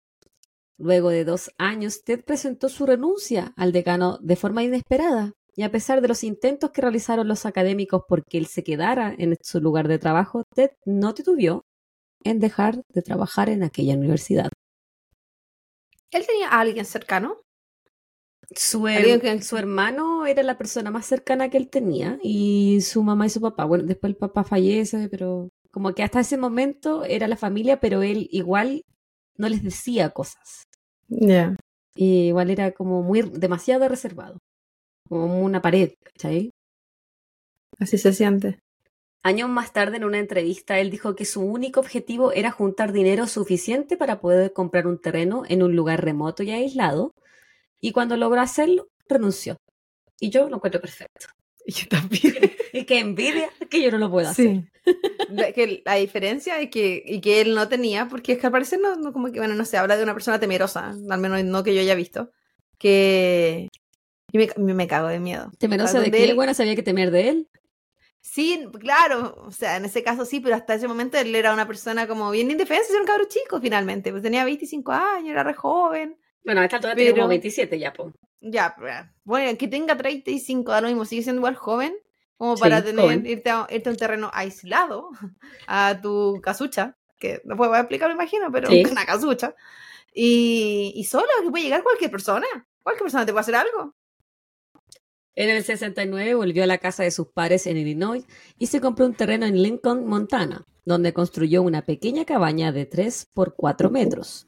Luego de 2 años, Ted presentó su renuncia al decano de forma inesperada, y a pesar de los intentos que realizaron los académicos porque él se quedara en su lugar de trabajo, Ted no titubeó en dejar de trabajar en aquella universidad. ¿Él tenía a alguien cercano? Su hermano era la persona más cercana que él tenía, y su mamá y su papá. Bueno, después el papá fallece, pero como que hasta ese momento era la familia, pero él igual no les decía cosas. Yeah. Y igual era como demasiado reservado, como una pared, ¿cachai? Así se siente. Años más tarde, en una entrevista, él dijo que su único objetivo era juntar dinero suficiente para poder comprar un terreno en un lugar remoto y aislado, y cuando logró hacerlo, renunció. Y yo lo encuentro perfecto. Y yo también. Y que envidia que yo no lo puedo hacer. Que la diferencia es que él no tenía, porque es que al parecer no como que, bueno, no sé, habla de una persona temerosa, al menos no que yo haya visto, que y me cago de miedo. ¿Temerosa de qué? Bueno, sabía que temer de él. Sí, claro, o sea, en ese caso sí, pero hasta ese momento él era una persona como bien indefensa, era un cabro chico finalmente, pues tenía 25 años, era re joven. Bueno, esta todavía tiene como 27 ya, po. Ya, bueno, que tenga 35, ahora mismo sigue siendo igual joven, como para irte a un terreno aislado, a tu casucha, que no puedo explicar, me imagino, pero sí. Una casucha, y solo, que puede llegar cualquier persona te puede hacer algo. En el 69 volvió a la casa de sus padres en Illinois y se compró un terreno en Lincoln, Montana, donde construyó una pequeña cabaña de 3x4 metros.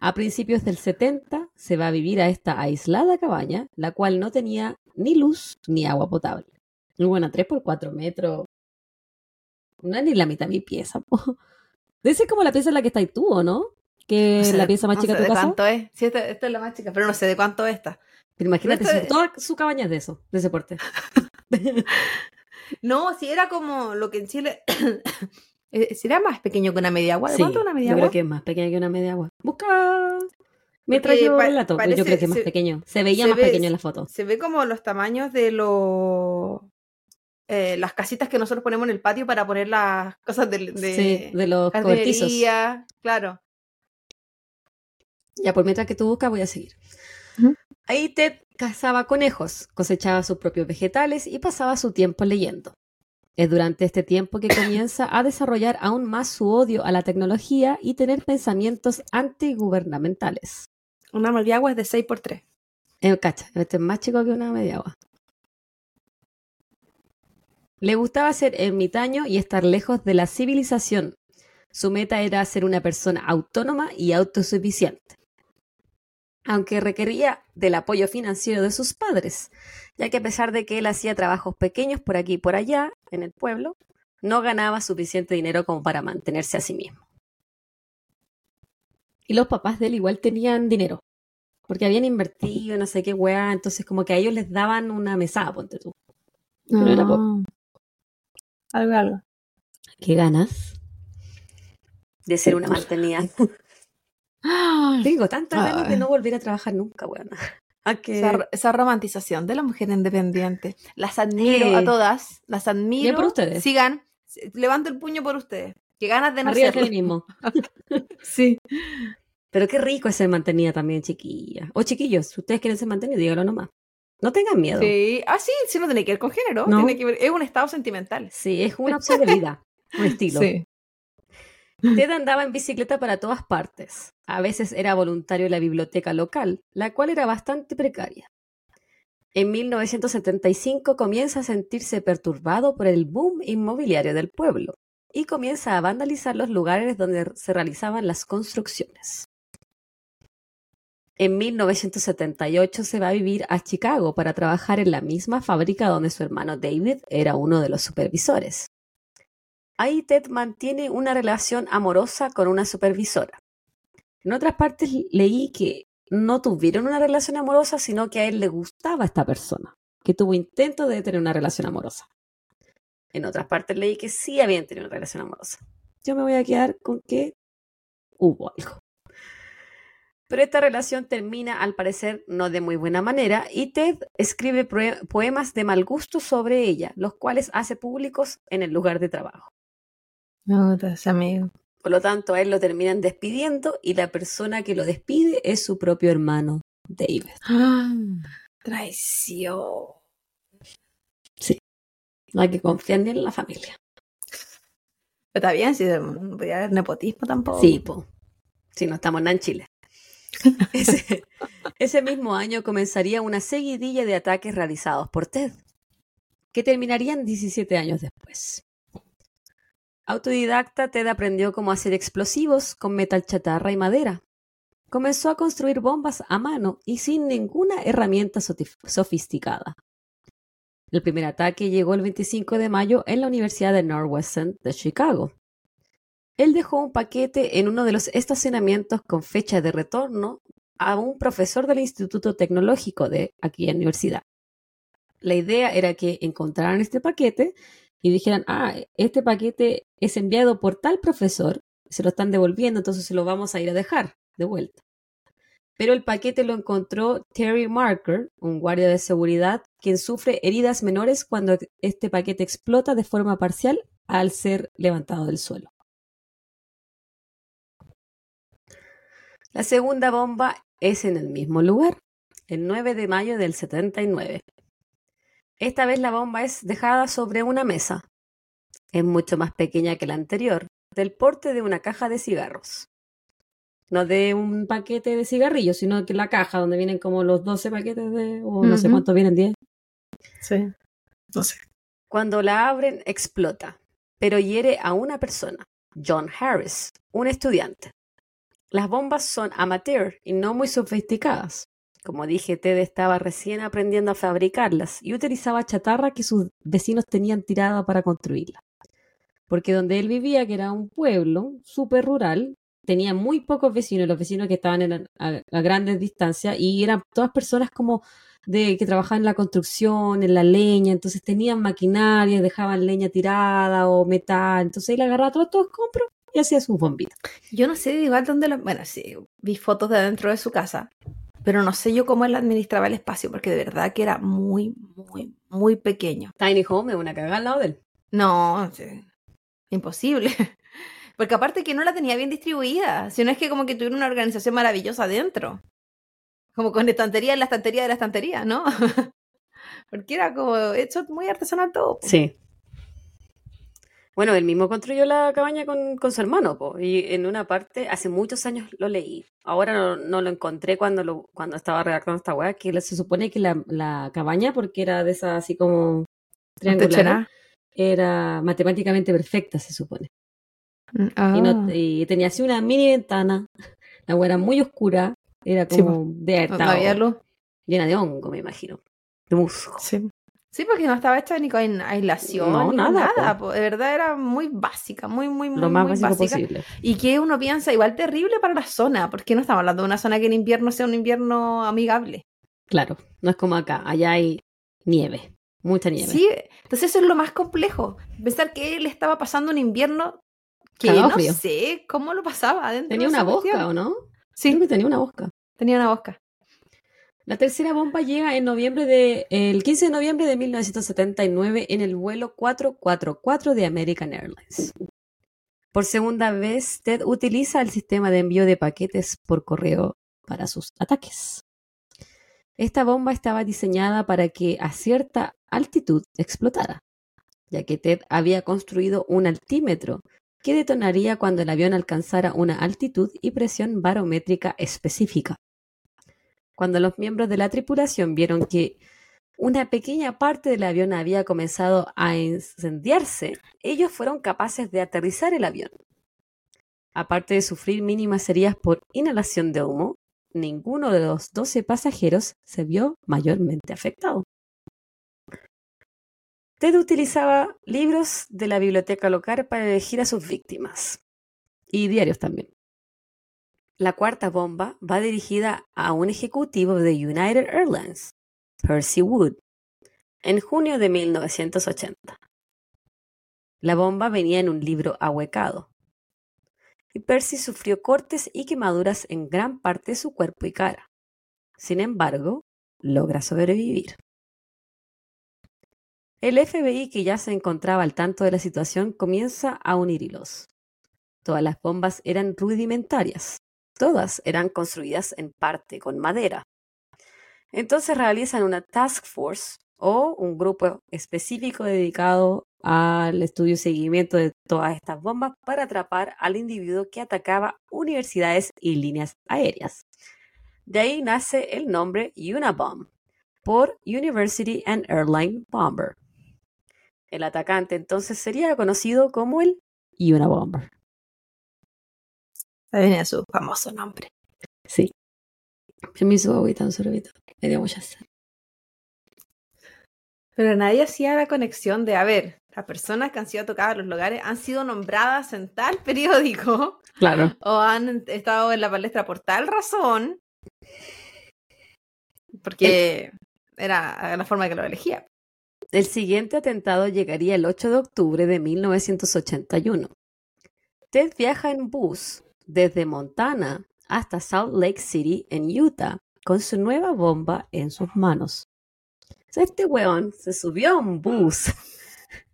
A principios del 70 se va a vivir a esta aislada cabaña, la cual no tenía ni luz ni agua potable. Y bueno, 3x4 metros, no es ni la mitad de mi pieza. Debe ser como la pieza en la que estás tú, ¿o no? Que no sé, la pieza más chica de tu casa. No sé de cuánto es. Sí, esta es la más chica, pero no sé de cuánto es esta. Pero imagínate, toda su cabaña es de eso, de ese porte. No, si era como lo que en Chile... ¿Será más pequeño que una media agua? ¿De cuánto una media agua? Yo creo que es más pequeña que una media agua. Busca... Mientras yo la toco, yo creo que es más pequeño. Se veía más pequeño en la foto. Se ve como los tamaños de las casitas que nosotros ponemos en el patio para poner las cosas de los cobertizos. Claro. Ya, por mientras que tú buscas, voy a seguir. Uh-huh. Ahí Ted cazaba conejos, cosechaba sus propios vegetales y pasaba su tiempo leyendo. Es durante este tiempo que comienza a desarrollar aún más su odio a la tecnología y tener pensamientos antigubernamentales. Una media agua es de 6x3. Cacha, este es más chico que una media agua. Le gustaba ser ermitaño y estar lejos de la civilización. Su meta era ser una persona autónoma y autosuficiente, aunque requería del apoyo financiero de sus padres, ya que a pesar de que él hacía trabajos pequeños por aquí y por allá, en el pueblo, no ganaba suficiente dinero como para mantenerse a sí mismo. Y los papás de él igual tenían dinero, porque habían invertido, no sé qué weá, entonces como que a ellos les daban una mesada, ponte tú. Pero era poco. Algo. ¿Qué ganas? De ser una mantenida. Tengo tantas ganas de no volver a trabajar nunca, weón. Esa romantización de la mujer independiente. Las admiro a todas. Las admiro. Bien por ustedes. Sigan. Levanto el puño por ustedes. Que ganas de no ser. Arriba mismo. Sí. Pero qué rico es ser mantenida también, chiquilla. O chiquillos, si ustedes quieren ser mantenidos, díganlo nomás. No tengan miedo. Sí. Sí, no tiene que ver con género. No. Tiene que ver, es un estado sentimental. Sí, es una opción de vida. Un estilo. Sí. Ted andaba en bicicleta para todas partes. A veces era voluntario en la biblioteca local, la cual era bastante precaria. En 1975 comienza a sentirse perturbado por el boom inmobiliario del pueblo y comienza a vandalizar los lugares donde se realizaban las construcciones. En 1978 se va a vivir a Chicago para trabajar en la misma fábrica donde su hermano David era uno de los supervisores. Ahí Ted mantiene una relación amorosa con una supervisora. En otras partes leí que no tuvieron una relación amorosa, sino que a él le gustaba esta persona, que tuvo intentos de tener una relación amorosa. En otras partes leí que sí habían tenido una relación amorosa. Yo me voy a quedar con que hubo algo. Pero esta relación termina, al parecer, no de muy buena manera, y Ted escribe poemas de mal gusto sobre ella, los cuales hace públicos en el lugar de trabajo. No, es amigo. Por lo tanto, a él lo terminan despidiendo y la persona que lo despide es su propio hermano, David. ¡Ah! ¡Traición! Sí. No hay que confiar ni en la familia. Pero está bien, si no podía haber nepotismo tampoco. Sí, po. Si no estamos nada en Chile. Ese mismo año comenzaría una seguidilla de ataques realizados por Ted, que terminarían 17 años después. Autodidacta, Ted aprendió cómo hacer explosivos con metal chatarra y madera. Comenzó a construir bombas a mano y sin ninguna herramienta sofisticada. El primer ataque llegó el 25 de mayo en la Universidad de Northwestern de Chicago. Él dejó un paquete en uno de los estacionamientos con fecha de retorno a un profesor del Instituto Tecnológico de aquí en la universidad. La idea era que encontraran este paquete y dijeran, este paquete es enviado por tal profesor, se lo están devolviendo, entonces se lo vamos a ir a dejar de vuelta. Pero el paquete lo encontró Terry Marker, un guardia de seguridad, quien sufre heridas menores cuando este paquete explota de forma parcial al ser levantado del suelo. La segunda bomba es en el mismo lugar, el 9 de mayo del 79. Esta vez la bomba es dejada sobre una mesa. Es mucho más pequeña que la anterior, del porte de una caja de cigarros. No de un paquete de cigarrillos, sino que la caja donde vienen como los 12 paquetes de... o no sé cuántos vienen, 10. Sí, no sé. Cuando la abren, explota, pero hiere a una persona, John Harris, un estudiante. Las bombas son amateur y no muy sofisticadas. Como dije, Ted estaba recién aprendiendo a fabricarlas y utilizaba chatarra que sus vecinos tenían tirada para construirla. Porque donde él vivía, que era un pueblo súper rural, tenía muy pocos vecinos, los vecinos que estaban a grandes distancias, y eran todas personas como que trabajaban en la construcción, en la leña, entonces tenían maquinaria, dejaban leña tirada o metal, entonces él agarraba todos los compros y hacía sus bombitas. Yo no sé igual dónde lo... Bueno, sí, vi fotos de adentro de su casa, pero no sé yo cómo él administraba el espacio, porque de verdad que era muy, muy, muy pequeño. Tiny home es una cagada al lado de él. No, sí. Imposible. Porque aparte que no la tenía bien distribuida, sino es que como que tuviera una organización maravillosa adentro. Como con estantería en la estantería de la estantería, ¿no? Porque era como hecho muy artesanal todo. Sí. Bueno, él mismo construyó la cabaña con su hermano, po, y en una parte, hace muchos años lo leí, ahora no lo encontré cuando estaba redactando esta weá, que se supone que la cabaña, porque era de esa así como triangular, era matemáticamente perfecta, se supone. Oh. Y tenía así una mini ventana, la weá era muy oscura, era como sí, de hartado, llena de hongo, me imagino, de musgo. Sí. Sí, porque no estaba hecha ni con aislación, no, ni nada. De verdad era muy básica, muy, muy, muy, Lo más básica posible. Y que uno piensa, igual terrible para la zona, porque no estamos hablando de una zona que en invierno sea un invierno amigable. Claro, no es como acá, allá hay nieve, mucha nieve. Sí, entonces eso es lo más complejo, pensar que él estaba pasando un invierno que no sé cómo lo pasaba adentro. Tenía una bosca, ¿o no? Sí. Creo que tenía una bosca. La tercera bomba llega el 15 de noviembre de 1979 en el vuelo 444 de American Airlines. Por segunda vez, Ted utiliza el sistema de envío de paquetes por correo para sus ataques. Esta bomba estaba diseñada para que a cierta altitud explotara, ya que Ted había construido un altímetro que detonaría cuando el avión alcanzara una altitud y presión barométrica específica. Cuando los miembros de la tripulación vieron que una pequeña parte del avión había comenzado a incendiarse, ellos fueron capaces de aterrizar el avión. Aparte de sufrir mínimas heridas por inhalación de humo, ninguno de los 12 pasajeros se vio mayormente afectado. Ted utilizaba libros de la biblioteca local para elegir a sus víctimas, y diarios también. La cuarta bomba va dirigida a un ejecutivo de United Airlines, Percy Wood, en junio de 1980. La bomba venía en un libro ahuecado, y Percy sufrió cortes y quemaduras en gran parte de su cuerpo y cara. Sin embargo, logra sobrevivir. El FBI, que ya se encontraba al tanto de la situación, comienza a unir hilos. Todas las bombas eran rudimentarias. Todas eran construidas en parte con madera. Entonces realizan una task force o un grupo específico dedicado al estudio y seguimiento de todas estas bombas para atrapar al individuo que atacaba universidades y líneas aéreas. De ahí nace el nombre Unabomb, por University and Airline Bomber. El atacante entonces sería conocido como el Unabomber. Ahí viene su famoso nombre. Sí. Permiso, agüita, un sorbito. Me dio mucha sed. Pero nadie hacía la conexión de, a ver, las personas que han sido tocadas en los lugares han sido nombradas en tal periódico. Claro. O han estado en la palestra por tal razón. Porque era la forma que lo elegía. El siguiente atentado llegaría el 8 de octubre de 1981. Ted viaja en bus desde Montana hasta Salt Lake City, en Utah, con su nueva bomba en sus manos. Este weón se subió a un bus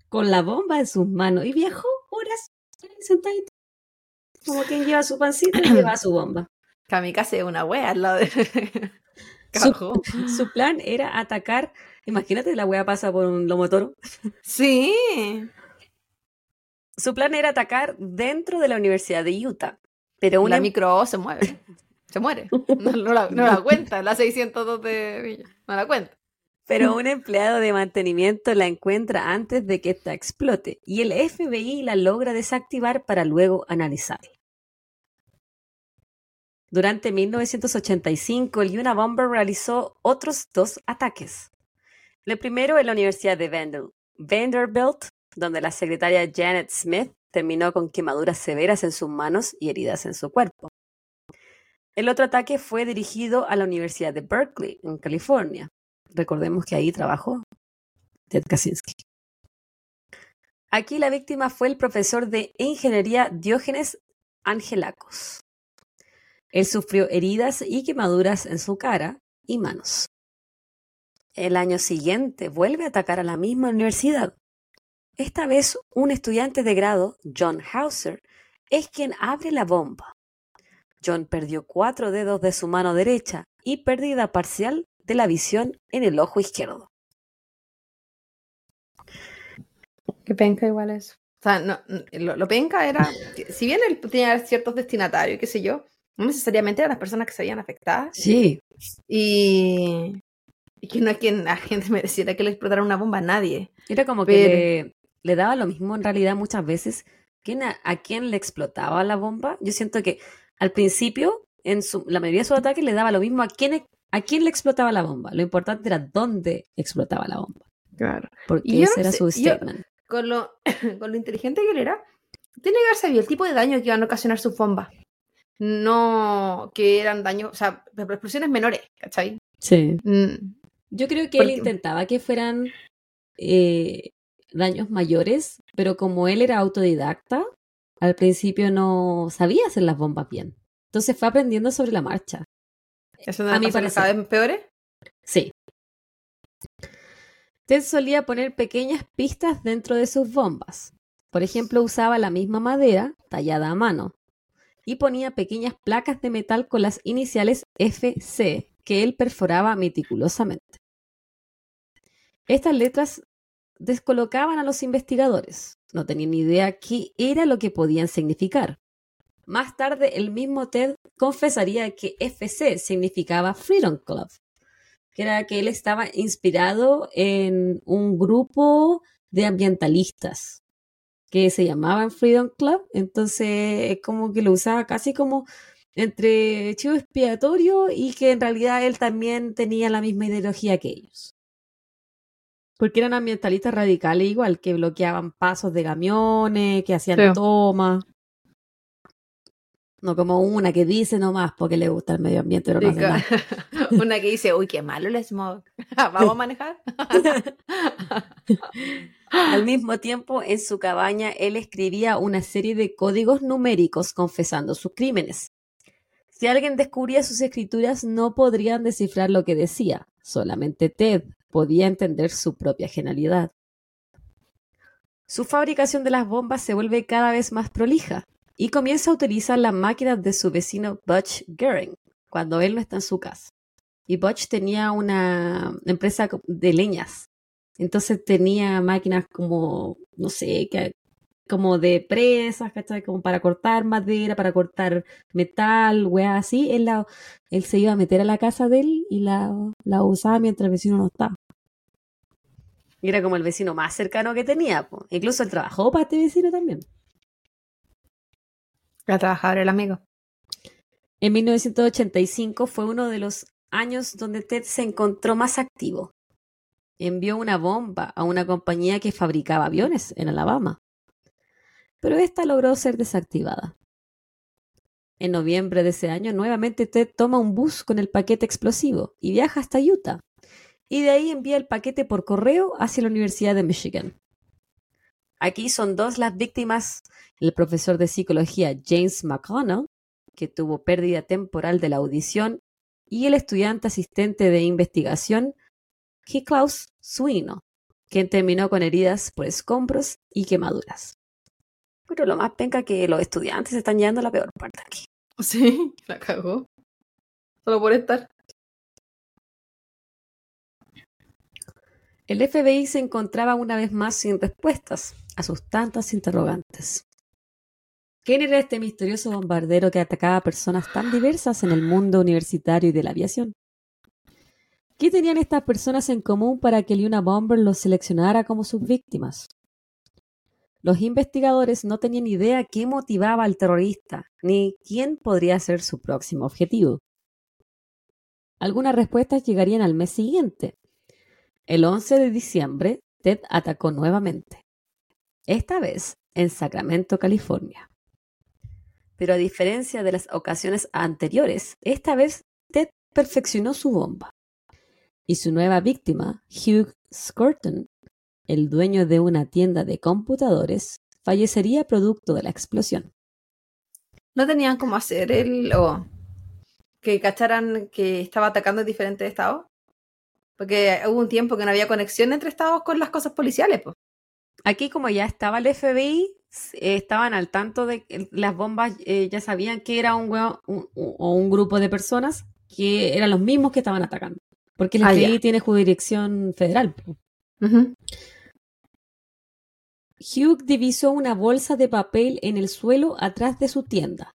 con la bomba en sus manos y viajó horas sentadito. Como quien lleva su pancito y lleva su bomba. Kamikaze es una wea al lado de... Su plan era atacar. Imagínate, la wea pasa por un lomotoro. Sí. Su plan era atacar dentro de la Universidad de Utah. Pero una micro se mueve. Se muere. No la cuenta. La 602 de Villa. No la cuenta. Pero un empleado de mantenimiento la encuentra antes de que esta explote. Y el FBI la logra desactivar para luego analizarla. Durante 1985, el Unabomber realizó otros dos ataques. El primero en la Universidad de Vanderbilt, donde la secretaria Janet Smith terminó con quemaduras severas en sus manos y heridas en su cuerpo. El otro ataque fue dirigido a la Universidad de Berkeley, en California. Recordemos que ahí trabajó Ted Kaczynski. Aquí la víctima fue el profesor de ingeniería Diógenes Angelacos. Él sufrió heridas y quemaduras en su cara y manos. El año siguiente vuelve a atacar a la misma universidad. Esta vez un estudiante de grado, John Hauser, es quien abre la bomba. John perdió 4 dedos de su mano derecha y pérdida parcial de la visión en el ojo izquierdo. Qué penca igual eso. O sea, no, lo penca era, si bien él tenía ciertos destinatarios, qué sé yo, no necesariamente eran las personas que se habían afectado. Sí. Y que no es que la gente mereciera que le explotara una bomba a nadie. Era como que le daba lo mismo en realidad muchas veces. ¿A quién le explotaba la bomba? Yo siento que al principio, en la mayoría de sus ataques, le daba lo mismo a quién le explotaba la bomba. Lo importante era dónde explotaba la bomba. Claro. Porque y ese era su statement. Con lo inteligente que él era, tiene que haber sabido el tipo de daño que iban a ocasionar sus bombas. No, que eran daños, o sea, explosiones menores, ¿cachai? Sí. Yo creo que él intentaba que fueran daños mayores, pero como él era autodidacta, al principio no sabía hacer las bombas bien. Entonces fue aprendiendo sobre la marcha. ¿Eso no a mí parece cada vez peores? Sí. Ted solía poner pequeñas pistas dentro de sus bombas. Por ejemplo, usaba la misma madera tallada a mano. Y ponía pequeñas placas de metal con las iniciales FC, que él perforaba meticulosamente. Estas letras descolocaban a los investigadores. No tenían idea qué era lo que podían significar. Más tarde, el mismo Ted confesaría que FC significaba Freedom Club, que era que él estaba inspirado en un grupo de ambientalistas que se llamaban Freedom Club, entonces es como que lo usaba casi como entre chivo expiatorio y que en realidad él también tenía la misma ideología que ellos. Porque eran ambientalistas radicales igual, que bloqueaban pasos de camiones, que hacían tomas. No como una que dice nomás porque le gusta el medio ambiente, pero no hace nada. Una que dice, uy, qué malo el smog. ¿Vamos a manejar? Al mismo tiempo, en su cabaña, él escribía una serie de códigos numéricos confesando sus crímenes. Si alguien descubría sus escrituras, no podrían descifrar lo que decía. Solamente Ted podía entender su propia genialidad. su fabricación de las bombas se vuelve cada vez más prolija y comienza a utilizar las máquinas de su vecino Butch Gehring cuando él no está en su casa. Y Butch tenía una empresa de leñas, entonces tenía máquinas como, no sé, como de presas, ¿cachai? Como para cortar madera, para cortar metal, weá, así. Él se iba a meter a la casa de él y la usaba mientras el vecino no estaba. Y era como el vecino más cercano que tenía, po. Incluso él trabajó para este vecino también. La trabajadora, el amigo. En 1985 fue uno de los años donde Ted se encontró más activo. Envió una bomba a una compañía que fabricaba aviones en Alabama, pero esta logró ser desactivada. En noviembre de ese año, nuevamente Ted toma un bus con el paquete explosivo y viaja hasta Utah, y de ahí envía el paquete por correo hacia la Universidad de Michigan. Aquí son dos las víctimas: el profesor de psicología James McConnell, que tuvo pérdida temporal de la audición, y el estudiante asistente de investigación Kiklaus Suino, quien terminó con heridas por escombros y quemaduras. Pero lo más penca que los estudiantes se están llevando la peor parte aquí. Sí, la cagó. Solo por estar. El FBI se encontraba una vez más sin respuestas a sus tantas interrogantes. ¿Quién era este misterioso bombardero que atacaba a personas tan diversas en el mundo universitario y de la aviación? ¿Qué tenían estas personas en común para que el Unabomber los seleccionara como sus víctimas? Los investigadores no tenían idea qué motivaba al terrorista, ni quién podría ser su próximo objetivo. Algunas respuestas llegarían al mes siguiente. El 11 de diciembre, Ted atacó nuevamente, esta vez en Sacramento, California. Pero a diferencia de las ocasiones anteriores, esta vez Ted perfeccionó su bomba. Y su nueva víctima, Hugh Scorton, el dueño de una tienda de computadores, fallecería producto de la explosión. ¿No tenían cómo hacer que cacharan que estaba atacando diferentes estados? Porque hubo un tiempo que no había conexión entre estados con las cosas policiales, pues. Aquí, como ya estaba el FBI, estaban al tanto de las bombas, ya sabían que era un grupo de personas que eran los mismos que estaban atacando. Porque el FBI tiene jurisdicción federal, pues. Uh-huh. Hugh divisó una bolsa de papel en el suelo atrás de su tienda.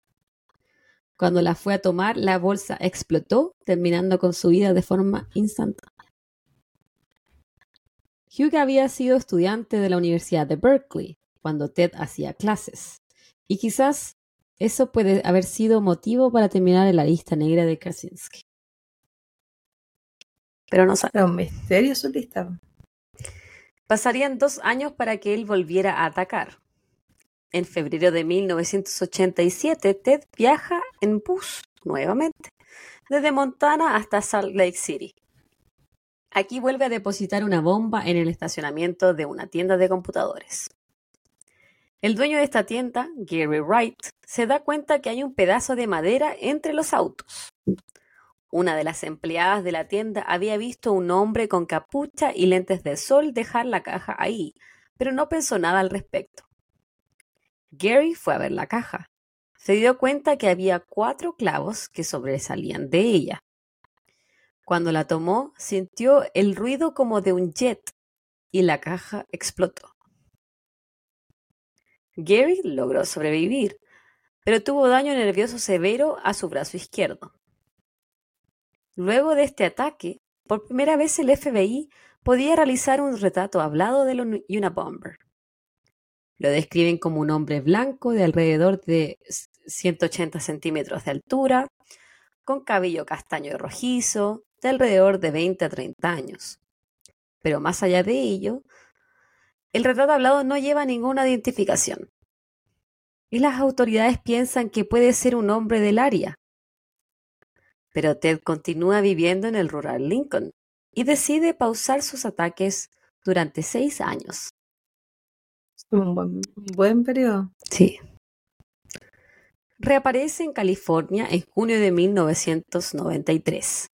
Cuando la fue a tomar, la bolsa explotó, terminando con su vida de forma instantánea. Hugh había sido estudiante de la Universidad de Berkeley cuando Ted hacía clases, y quizás eso puede haber sido motivo para terminar en la lista negra de Kaczynski. Pero no sabe. Un misterio su lista. Pasarían 2 años para que él volviera a atacar. En febrero de 1987, Ted viaja en bus nuevamente, desde Montana hasta Salt Lake City. Aquí vuelve a depositar una bomba en el estacionamiento de una tienda de computadores. El dueño de esta tienda, Gary Wright, se da cuenta que hay un pedazo de madera entre los autos. Una de las empleadas de la tienda había visto a un hombre con capucha y lentes de sol dejar la caja ahí, pero no pensó nada al respecto. Gary fue a ver la caja. Se dio cuenta que había 4 clavos que sobresalían de ella. Cuando la tomó, sintió el ruido como de un jet y la caja explotó. Gary logró sobrevivir, pero tuvo daño nervioso severo a su brazo izquierdo. Luego de este ataque, por primera vez el FBI podía realizar un retrato hablado del Unabomber. Lo describen como un hombre blanco de alrededor de 180 centímetros de altura, con cabello castaño y rojizo, de alrededor de 20 a 30 años. Pero más allá de ello, el retrato hablado no lleva ninguna identificación. Y las autoridades piensan que puede ser un hombre del área. Pero Ted continúa viviendo en el rural Lincoln y decide pausar sus ataques durante 6 años. Un buen periodo. Sí. Reaparece en California en junio de 1993.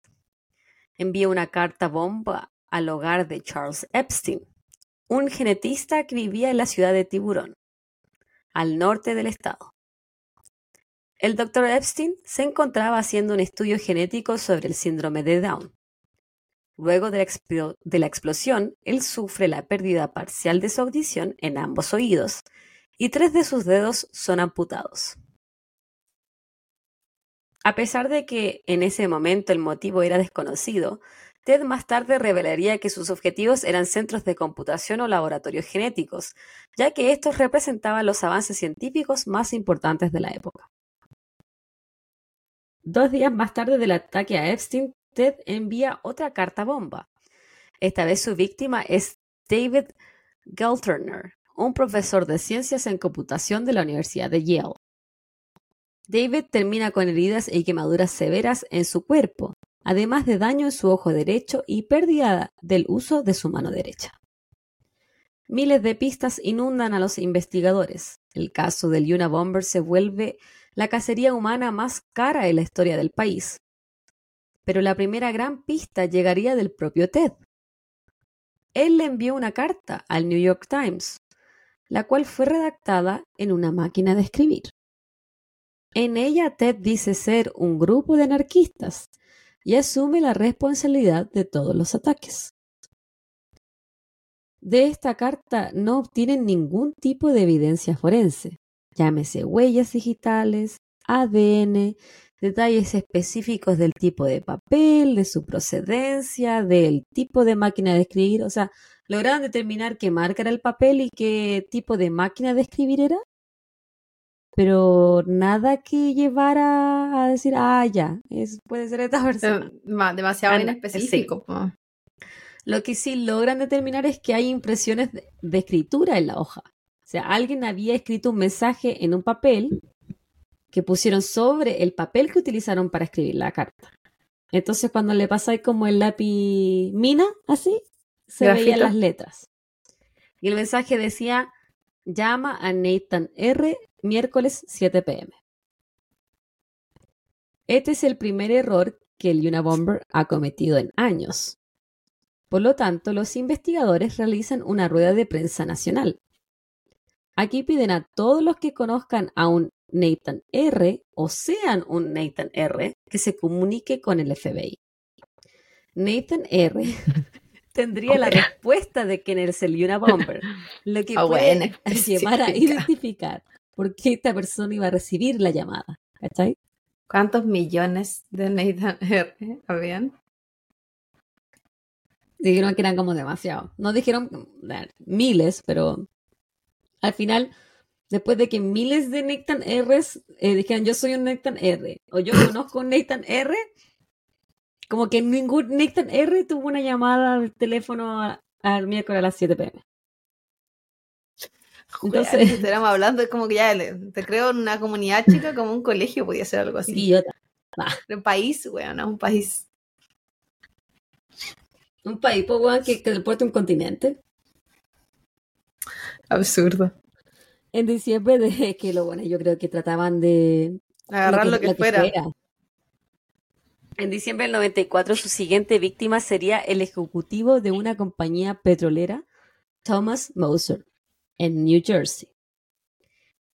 Envía una carta bomba al hogar de Charles Epstein, un genetista que vivía en la ciudad de Tiburón, al norte del estado. El Dr. Epstein se encontraba haciendo un estudio genético sobre el síndrome de Down. Luego de la explosión, él sufre la pérdida parcial de su audición en ambos oídos y 3 de sus dedos son amputados. A pesar de que en ese momento el motivo era desconocido, Ted más tarde revelaría que sus objetivos eran centros de computación o laboratorios genéticos, ya que estos representaban los avances científicos más importantes de la época. 2 días más tarde del ataque a Epstein, Ted envía otra carta bomba. Esta vez su víctima es David Gelterner, un profesor de ciencias en computación de la Universidad de Yale. David termina con heridas y quemaduras severas en su cuerpo, además de daño en su ojo derecho y pérdida del uso de su mano derecha. Miles de pistas inundan a los investigadores. El caso del Unabomber se vuelve la cacería humana más cara en la historia del país. Pero la primera gran pista llegaría del propio Ted. Él le envió una carta al New York Times, la cual fue redactada en una máquina de escribir. En ella, Ted dice ser un grupo de anarquistas y asume la responsabilidad de todos los ataques. De esta carta no obtienen ningún tipo de evidencia forense, llámese huellas digitales, ADN, detalles específicos del tipo de papel, de su procedencia, del tipo de máquina de escribir. O sea, ¿lograron determinar qué marca era el papel y qué tipo de máquina de escribir era? Pero nada que llevara a decir, puede ser esta persona. Demasiado inespecífico. Sí. Lo que sí logran determinar es que hay impresiones de escritura en la hoja. O sea, alguien había escrito un mensaje en un papel que pusieron sobre el papel que utilizaron para escribir la carta. Entonces, cuando le pasáis como el lápiz mina, así, se veían las letras. Y el mensaje decía, llama a Nathan R., miércoles 7 p.m. Este es el primer error que el Unabomber ha cometido en años. Por lo tanto, los investigadores realizan una rueda de prensa nacional. Aquí piden a todos los que conozcan a un Nathan R. o sean un Nathan R. que se comunique con el FBI. Nathan R. tendría la respuesta de quién es el Unabomber, lo que puede llevar a identificar por qué esta persona iba a recibir la llamada. ¿Cachai? ¿Cuántos millones de Nathan R. habían? Dijeron que eran como demasiado. No dijeron miles, pero al final, después de que miles de Nathan R's dijeran yo soy un Nathan R o yo conozco un Nathan R, como que ningún Nathan R tuvo una llamada de teléfono al miércoles a las 7 p.m. Entonces, estábamos hablando, es como que ya te creo en una comunidad chica, como un colegio podía ser algo así. Idiota. Un país, weón, un país. Un país, pues, weón, que deporte un continente. Absurdo. En diciembre de que lo bueno, yo creo que trataban de agarrar lo que fuera. En diciembre del 94, su siguiente víctima sería el ejecutivo de una compañía petrolera, Thomas Moser, en New Jersey.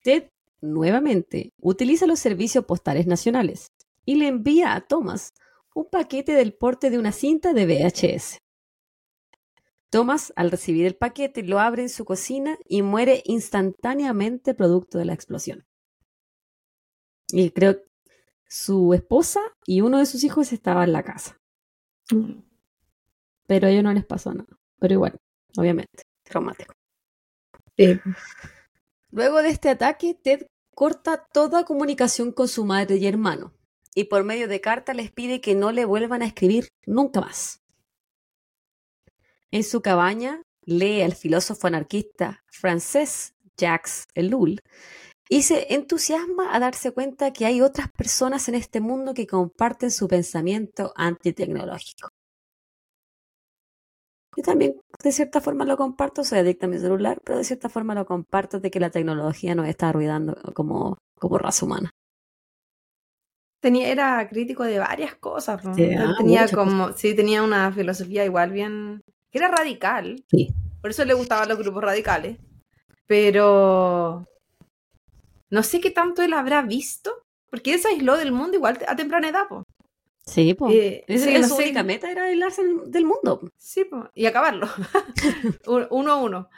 Ted, nuevamente, utiliza los servicios postales nacionales y le envía a Thomas un paquete del porte de una cinta de VHS. Thomas, al recibir el paquete, lo abre en su cocina y muere instantáneamente producto de la explosión. Y creo que su esposa y uno de sus hijos estaban en la casa. Pero a ellos no les pasó nada. Pero igual, obviamente, traumático. Sí. Luego de este ataque, Ted corta toda comunicación con su madre y hermano. Y por medio de carta les pide que no le vuelvan a escribir nunca más. En su cabaña lee al filósofo anarquista francés Jacques Ellul y se entusiasma a darse cuenta que hay otras personas en este mundo que comparten su pensamiento antitecnológico. Yo también de cierta forma lo comparto, soy adicta a mi celular, pero de cierta forma lo comparto de que la tecnología nos está arruinando como raza humana. Era crítico de varias cosas, ¿no? Tenía una filosofía igual bien... Era radical. Sí. Por eso le gustaban los grupos radicales. Pero no sé qué tanto él habrá visto, porque él se aisló del mundo igual a temprana edad, po. Sí, po. Su única meta era aislarse del mundo. Sí, po. Y acabarlo. Uno a uno.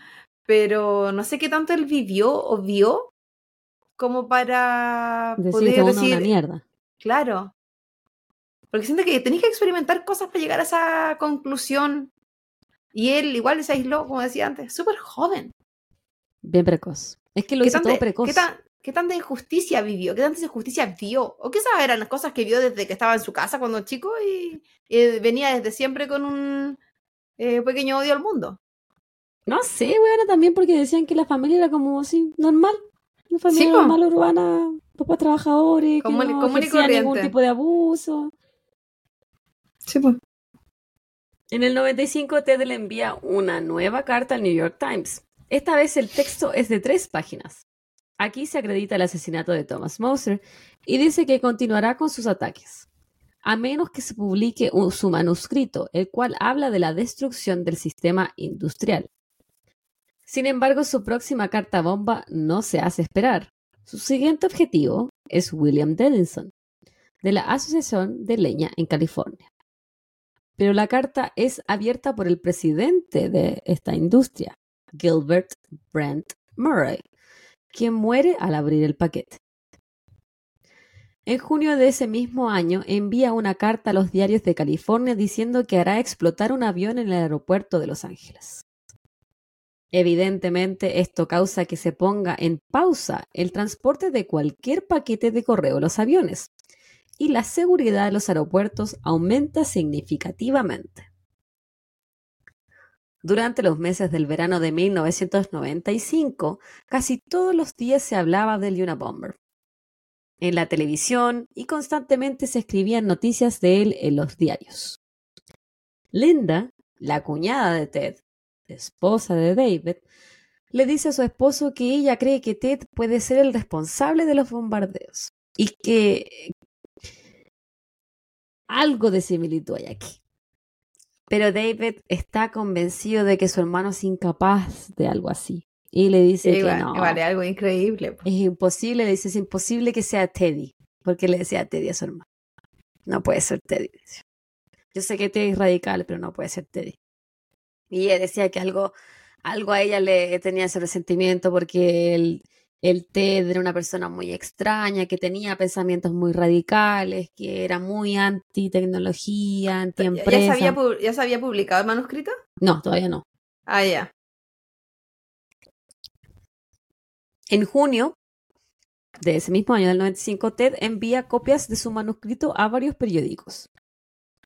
Pero no sé qué tanto él vivió o vio como para poder decir una mierda. Claro. Porque siento que tenés que experimentar cosas para llegar a esa conclusión. Y él igual se aisló, como decía antes, súper joven. Bien precoz. Es que lo hizo todo precoz. ¿Qué tanta injusticia vivió? ¿Qué tanta injusticia vio? O quizás eran las cosas que vio desde que estaba en su casa cuando chico y venía desde siempre con un pequeño odio al mundo. No sé, bueno, también porque decían que la familia era como así, normal. Una familia normal, urbana, papás trabajadores, que no ofrecían ningún tipo de abuso. Sí, pues. En el 95, Ted le envía una nueva carta al New York Times. Esta vez el texto es de 3 páginas. Aquí se acredita el asesinato de Thomas Moser y dice que continuará con sus ataques, a menos que se publique su manuscrito, el cual habla de la destrucción del sistema industrial. Sin embargo, su próxima carta bomba no se hace esperar. Su siguiente objetivo es William Dedinson, de la Asociación de Leña en California. Pero la carta es abierta por el presidente de esta industria, Gilbert Brent Murray, quien muere al abrir el paquete. En junio de ese mismo año envía una carta a los diarios de California diciendo que hará explotar un avión en el aeropuerto de Los Ángeles. Evidentemente, esto causa que se ponga en pausa el transporte de cualquier paquete de correo a los aviones, y la seguridad de los aeropuertos aumenta significativamente. Durante los meses del verano de 1995, casi todos los días se hablaba del Unabomber en la televisión y constantemente se escribían noticias de él en los diarios. Linda, la cuñada de Ted, esposa de David, le dice a su esposo que ella cree que Ted puede ser el responsable de los bombardeos y que algo de similitud hay aquí. Pero David está convencido de que su hermano es incapaz de algo así. Y le dice que no. Vale, algo increíble. Pues. Es imposible, le dice, es imposible que sea Teddy. Porque le decía Teddy a su hermano. No puede ser Teddy. Yo sé que Teddy es radical, pero no puede ser Teddy. Y él decía que algo a ella le tenía ese resentimiento porque el Ted era una persona muy extraña, que tenía pensamientos muy radicales, que era muy anti-tecnología, anti-empresa. ¿Ya se había publicado el manuscrito? No, todavía no. Ah, ya. Yeah. En junio de ese mismo año del 95, Ted envía copias de su manuscrito a varios periódicos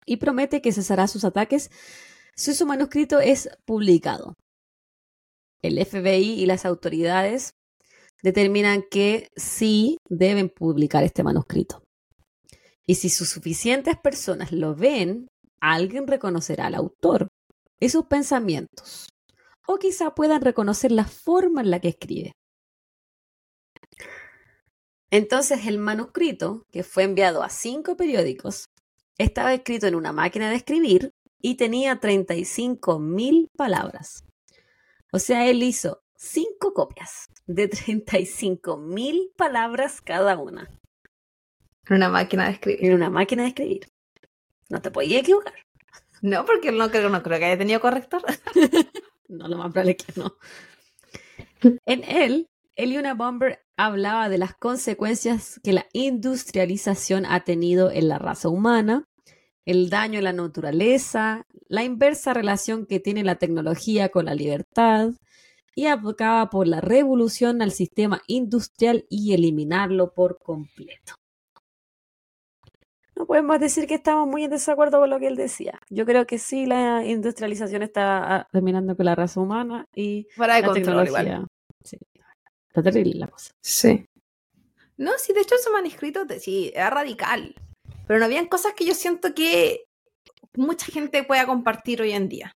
y promete que cesará sus ataques si su manuscrito es publicado. El FBI y las autoridades determinan que sí deben publicar este manuscrito. Y si sus suficientes personas lo ven, alguien reconocerá al autor y sus pensamientos. O quizá puedan reconocer la forma en la que escribe. Entonces el manuscrito, que fue enviado a 5 periódicos, estaba escrito en una máquina de escribir y tenía 35.000 palabras. O sea, él hizo 5 copias de 35.000 palabras cada una. En una máquina de escribir. En una máquina de escribir. No te podías equivocar. No, porque no creo que haya tenido corrector. No, lo más probable es que no. En él, el Unabomber hablaba de las consecuencias que la industrialización ha tenido en la raza humana, el daño a la naturaleza, la inversa relación que tiene la tecnología con la libertad, y abocaba por la revolución al sistema industrial y eliminarlo por completo. No podemos decir que estamos muy en desacuerdo con lo que él decía. Yo creo que sí, la industrialización está terminando con la raza humana y la tecnología. Igual. Sí. Está terrible la cosa. Sí. No, sí, de hecho ese manuscrito sí, era radical. Pero no habían cosas que yo siento que mucha gente pueda compartir hoy en día.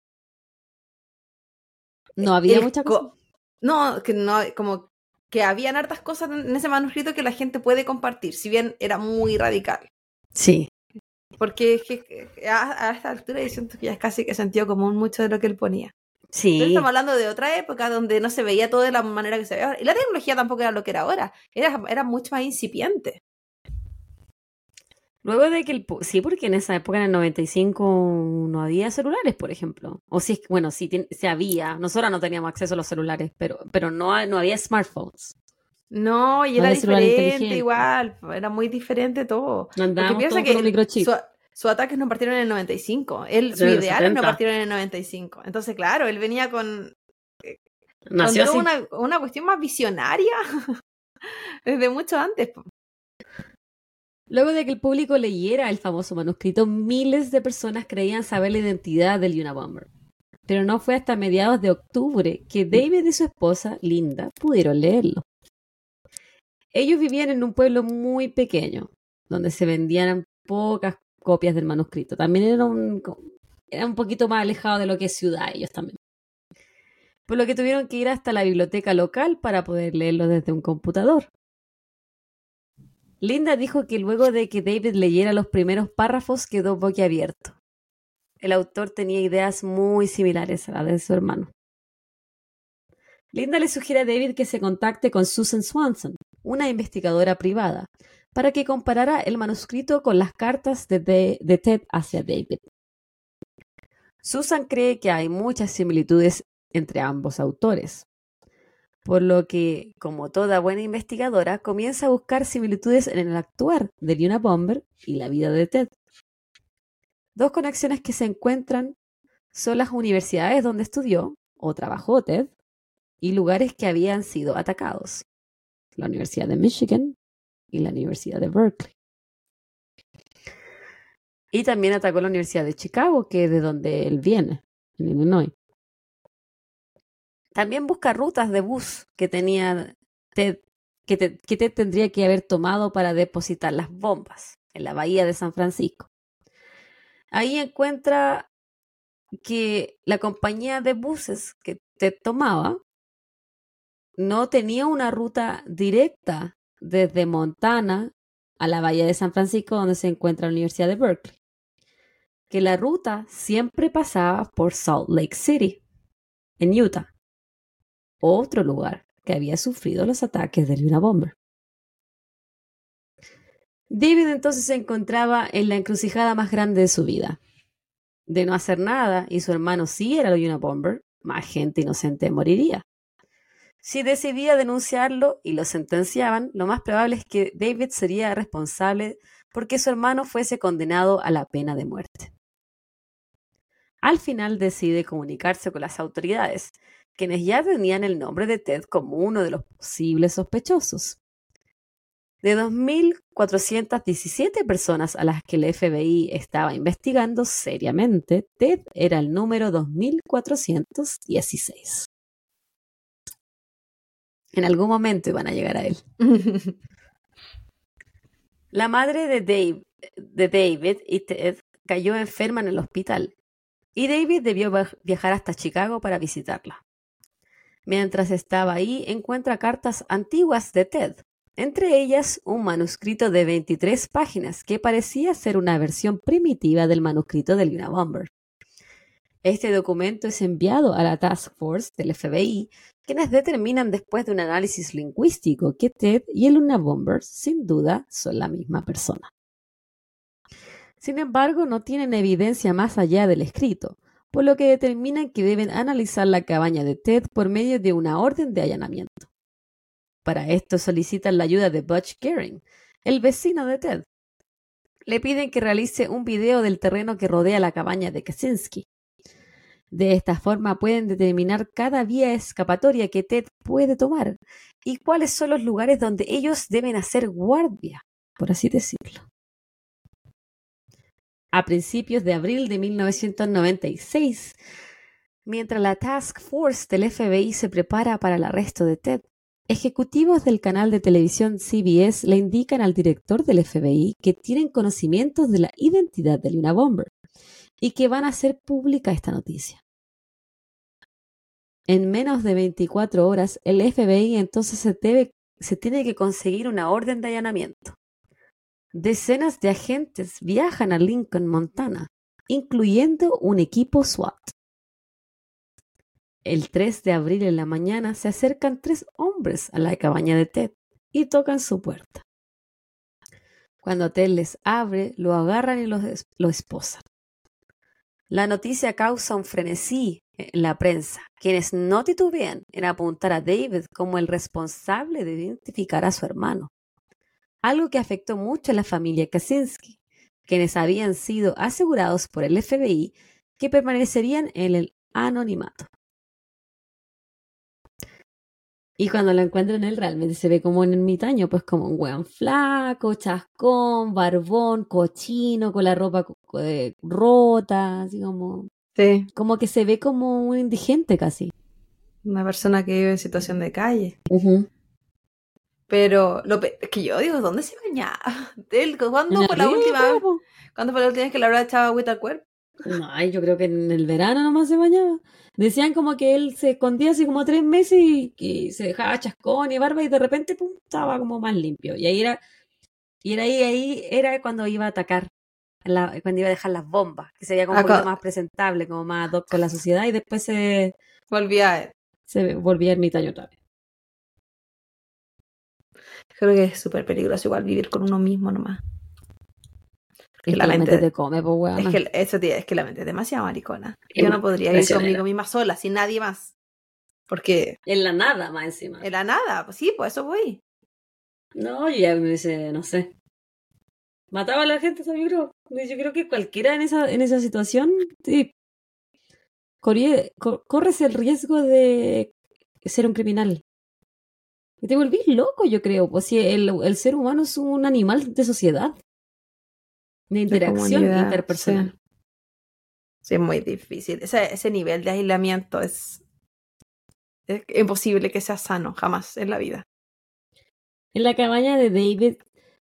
No había muchas cosas. No, como que habían hartas cosas en ese manuscrito que la gente puede compartir, si bien era muy radical. Sí. Porque es que a esta altura yo siento que ya es casi que sentido común mucho de lo que él ponía. Sí. Entonces estamos hablando de otra época donde no se veía todo de la manera que se ve ahora. Y la tecnología tampoco era lo que era ahora. Era mucho más incipiente. Luego de que sí, porque en esa época, en el 95, no había celulares, por ejemplo. O sí, bueno, sí, sí había. Nosotros no teníamos acceso a los celulares, pero no había smartphones. No, y era diferente igual. Era muy diferente todo. Porque piensa que sus ataques no partieron en el 95. Sus ideales no partieron en el 95. Entonces, claro, él venía con una cuestión más visionaria desde mucho antes. Luego de que el público leyera el famoso manuscrito, miles de personas creían saber la identidad del Unabomber. Pero no fue hasta mediados de octubre que David y su esposa, Linda, pudieron leerlo. Ellos vivían en un pueblo muy pequeño, donde se vendían pocas copias del manuscrito. También era un poquito más alejado de lo que es ciudad ellos también. Por lo que tuvieron que ir hasta la biblioteca local para poder leerlo desde un computador. Linda dijo que luego de que David leyera los primeros párrafos quedó boquiabierto. El autor tenía ideas muy similares a las de su hermano. Linda le sugiere a David que se contacte con Susan Swanson, una investigadora privada, para que comparara el manuscrito con las cartas de Ted hacia David. Susan cree que hay muchas similitudes entre ambos autores. Por lo que, como toda buena investigadora, comienza a buscar similitudes en el actuar de Unabomber y la vida de Ted. Dos conexiones que se encuentran son las universidades donde estudió o trabajó Ted y lugares que habían sido atacados, la Universidad de Michigan y la Universidad de Berkeley. Y también atacó la Universidad de Chicago, que es de donde él viene, en Illinois. También busca rutas de bus que tenía Ted, que Ted tendría que haber tomado para depositar las bombas en la bahía de San Francisco. Ahí encuentra que la compañía de buses que Ted tomaba no tenía una ruta directa desde Montana a la bahía de San Francisco, donde se encuentra la Universidad de Berkeley, que la ruta siempre pasaba por Salt Lake City, en Utah, otro lugar que había sufrido los ataques del Unabomber. David entonces se encontraba en la encrucijada más grande de su vida. De no hacer nada, y su hermano sí era el Unabomber, más gente inocente moriría. Si decidía denunciarlo y lo sentenciaban, lo más probable es que David sería responsable porque su hermano fuese condenado a la pena de muerte. Al final decide comunicarse con las autoridades, quienes ya tenían el nombre de Ted como uno de los posibles sospechosos. De 2.417 personas a las que el FBI estaba investigando seriamente, Ted era el número 2.416. En algún momento iban a llegar a él. La madre de David y Ted cayó enferma en el hospital, y David debió viajar hasta Chicago para visitarla. Mientras estaba ahí, encuentra cartas antiguas de Ted, entre ellas un manuscrito de 23 páginas que parecía ser una versión primitiva del manuscrito del Unabomber. Este documento es enviado a la Task Force del FBI, quienes determinan después de un análisis lingüístico que Ted y el Unabomber, sin duda, son la misma persona. Sin embargo, no tienen evidencia más allá del escrito, por lo que determinan que deben analizar la cabaña de Ted por medio de una orden de allanamiento. Para esto solicitan la ayuda de Butch Gehring, el vecino de Ted. Le piden que realice un video del terreno que rodea la cabaña de Kaczynski. De esta forma pueden determinar cada vía escapatoria que Ted puede tomar y cuáles son los lugares donde ellos deben hacer guardia, por así decirlo. A principios de abril de 1996, mientras la Task Force del FBI se prepara para el arresto de Ted, ejecutivos del canal de televisión CBS le indican al director del FBI que tienen conocimientos de la identidad del Unabomber y que van a hacer pública esta noticia. En menos de 24 horas, el FBI entonces se tiene que conseguir una orden de allanamiento. Decenas de agentes viajan a Lincoln, Montana, incluyendo un equipo SWAT. El 3 de abril en la mañana se acercan 3 hombres a la cabaña de Ted y tocan su puerta. Cuando Ted les abre, lo agarran y lo esposan. La noticia causa un frenesí en la prensa, quienes no titubean en apuntar a David como el responsable de identificar a su hermano. Algo que afectó mucho a la familia Kaczynski, quienes habían sido asegurados por el FBI que permanecerían en el anonimato. Y cuando lo encuentran, él realmente se ve como un ermitaño, pues como un weón flaco, chascón, barbón, cochino, con la ropa rota, así como... Sí. Como que se ve como un indigente casi. Una persona que vive en situación de calle. Uh-huh. Pero es que yo digo, ¿dónde se bañaba? ¿Cuándo fue la última vez que la verdad echaba agüita al cuerpo? No, yo creo que en el verano nomás se bañaba. Decían como que él se escondía así como 3 meses y se dejaba chascón y barba y de repente pum, estaba como más limpio. Y ahí era cuando iba a atacar, cuando iba a dejar las bombas, que sería como un poquito más presentable, como más ad hoc con la sociedad, y después se volvía ermitaño otra vez. Creo que es súper peligroso igual vivir con uno mismo nomás. Es que la mente te come, pues, weón. Es que la mente es demasiado maricona. Yo no podría ir conmigo misma sola, sin nadie más. Porque... En la nada, más encima. En la nada, pues sí, pues eso voy. No, yo ya me dice, no sé. Mataba a la gente, ¿sabes? Yo creo que cualquiera en esa situación, sí. Corres el riesgo de ser un criminal. Y te volvís loco, yo creo. Pues si el ser humano es un animal de sociedad. De interacción interpersonal. Sí, es muy difícil. Ese nivel de aislamiento es imposible que sea sano jamás en la vida. En la cabaña de David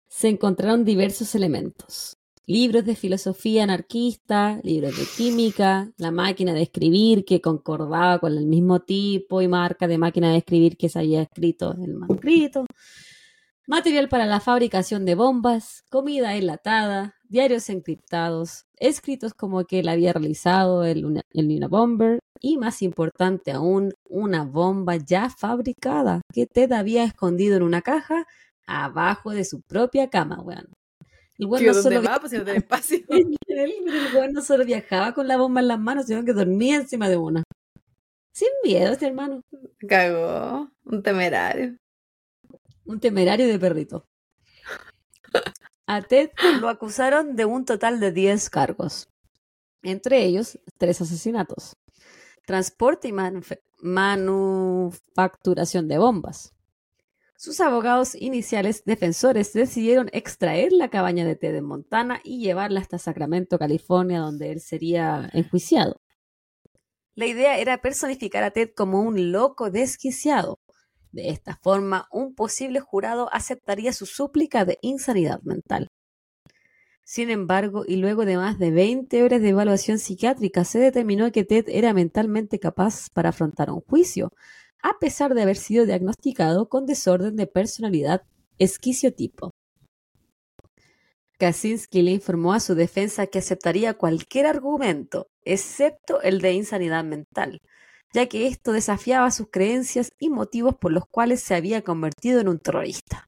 se encontraron diversos elementos. Libros de filosofía anarquista, libros de química, la máquina de escribir que concordaba con el mismo tipo y marca de máquina de escribir que se había escrito en el manuscrito. Material para la fabricación de bombas, comida enlatada, diarios encriptados, escritos como que él había realizado el Unabomber y, más importante aún, una bomba ya fabricada que Ted había escondido en una caja abajo de su propia cama, weón. El weón no solo viajaba con la bomba en las manos, sino que dormía encima de una. Sin miedo, este hermano. Cagó, un temerario. Un temerario de perrito. A Ted lo acusaron de un total de 10 cargos, entre ellos 3 asesinatos, transporte y manufacturación de bombas. Sus abogados iniciales defensores decidieron extraer la cabaña de Ted en Montana y llevarla hasta Sacramento, California, donde él sería enjuiciado. La idea era personificar a Ted como un loco desquiciado. De esta forma, un posible jurado aceptaría su súplica de insanidad mental. Sin embargo, y luego de más de 20 horas de evaluación psiquiátrica, se determinó que Ted era mentalmente capaz para afrontar un juicio, a pesar de haber sido diagnosticado con desorden de personalidad esquizotipo. Kaczynski le informó a su defensa que aceptaría cualquier argumento, excepto el de insanidad mental, ya que esto desafiaba sus creencias y motivos por los cuales se había convertido en un terrorista.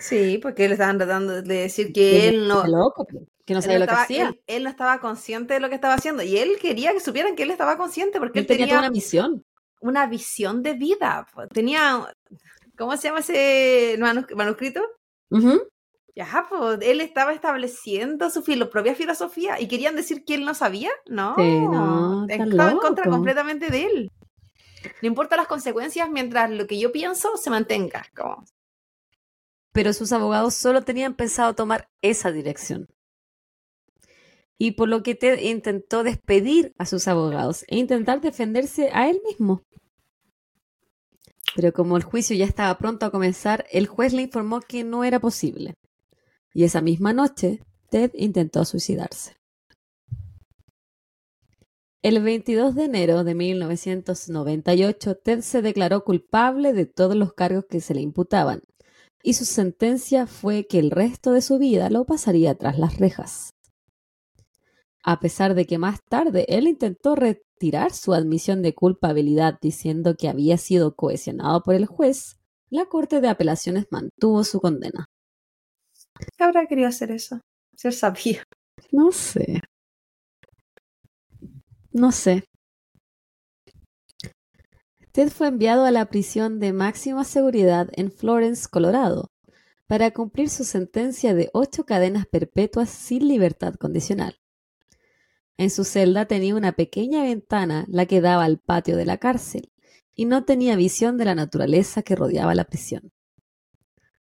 Sí, porque le estaban tratando de decir que él no... Loco, que no sabía lo que hacía. Él no estaba consciente de lo que estaba haciendo, y él quería que supieran que él estaba consciente, porque él tenía una misión. Una visión de vida. Tenía... ¿Cómo se llama ese manuscrito? Uh-huh. Ajá, pues él estaba estableciendo su propia filosofía y querían decir que él no sabía. No, sí, no estaba en contra completamente de él. No importa las consecuencias mientras lo que yo pienso se mantenga. Como... Pero sus abogados solo tenían pensado tomar esa dirección. Y por lo que Ted intentó despedir a sus abogados e intentar defenderse a él mismo. Pero como el juicio ya estaba pronto a comenzar, el juez le informó que no era posible. Y esa misma noche, Ted intentó suicidarse. El 22 de enero de 1998, Ted se declaró culpable de todos los cargos que se le imputaban, y su sentencia fue que el resto de su vida lo pasaría tras las rejas. A pesar de que más tarde él intentó retirar su admisión de culpabilidad diciendo que había sido cohesionado por el juez, la Corte de Apelaciones mantuvo su condena. ¿Qué habrá querido hacer eso? Si él sabía. No sé. Ted fue enviado a la prisión de máxima seguridad en Florence, Colorado, para cumplir su sentencia de 8 cadenas perpetuas sin libertad condicional. En su celda tenía una pequeña ventana, la que daba al patio de la cárcel, y no tenía visión de la naturaleza que rodeaba la prisión.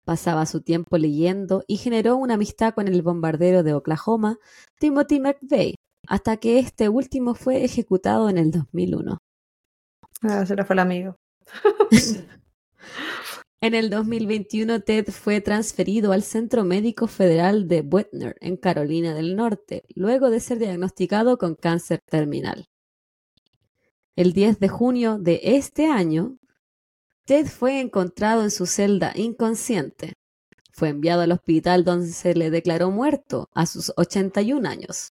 Pasaba su tiempo leyendo y generó una amistad con el bombardero de Oklahoma, Timothy McVeigh, hasta que este último fue ejecutado en el 2001. Ah, se le fue el amigo. En el 2021, Ted fue transferido al Centro Médico Federal de Butner, en Carolina del Norte, luego de ser diagnosticado con cáncer terminal. El 10 de junio de este año, Ted fue encontrado en su celda inconsciente. Fue enviado al hospital donde se le declaró muerto a sus 81 años.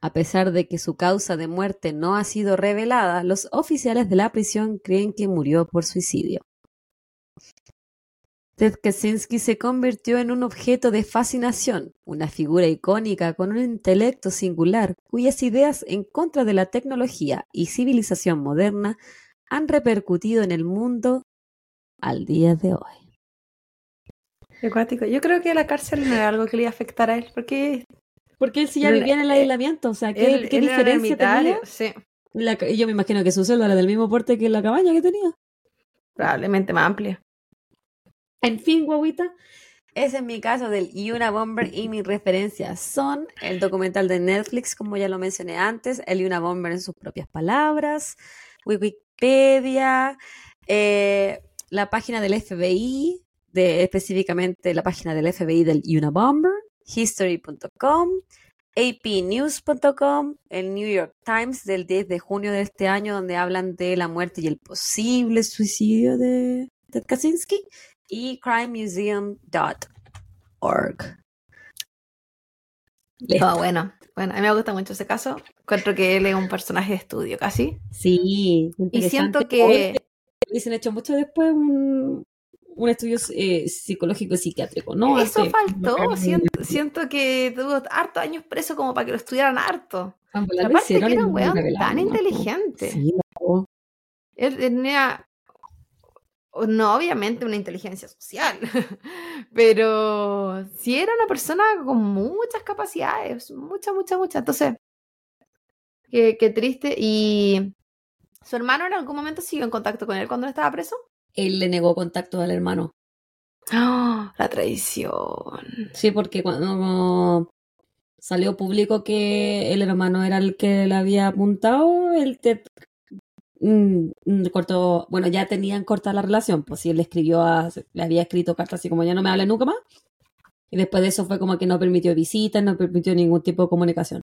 A pesar de que su causa de muerte no ha sido revelada, los oficiales de la prisión creen que murió por suicidio. Ted Kaczynski se convirtió en un objeto de fascinación, una figura icónica con un intelecto singular, cuyas ideas en contra de la tecnología y civilización moderna han repercutido en el mundo al día de hoy. Acuático. Yo creo que la cárcel no es algo que le afectara a él, porque él sí ya vivía en el aislamiento, o sea, ¿qué diferencia tenía? Sí. Yo me imagino que su celda era del mismo porte que la cabaña que tenía. Probablemente más amplia. En fin, guaguita, ese es mi caso del Unabomber y mis referencias son el documental de Netflix, como ya lo mencioné antes, el Unabomber en sus propias palabras, Wikipedia, la página del FBI, específicamente la página del FBI del Unabomber, history.com, apnews.com, el New York Times del 10 de junio de este año, donde hablan de la muerte y el posible suicidio de Ted Kaczynski, y crimemuseum.org. Bueno, a mí me gusta mucho ese caso. Encuentro que él es un personaje de estudio, casi. Sí, y siento que hubiesen hecho mucho después un estudio psicológico y psiquiátrico, ¿no? Eso faltó. Siento que tuvo hartos años preso como para que lo estudiaran harto. Aparte que era un weón tan inteligente. Sí, no. Él tenía... No, obviamente, una inteligencia social, pero sí era una persona con muchas capacidades, muchas. Entonces, qué triste. ¿Y su hermano en algún momento siguió en contacto con él cuando él estaba preso? Él le negó contacto al hermano. ¡Ah! La traición. Sí, porque cuando salió público que el hermano era el que le había apuntado, cortó, bueno, ya tenían cortada la relación, pues si él le había escrito cartas así como ya no me habla nunca más, y después de eso fue como que no permitió visitas, no permitió ningún tipo de comunicación.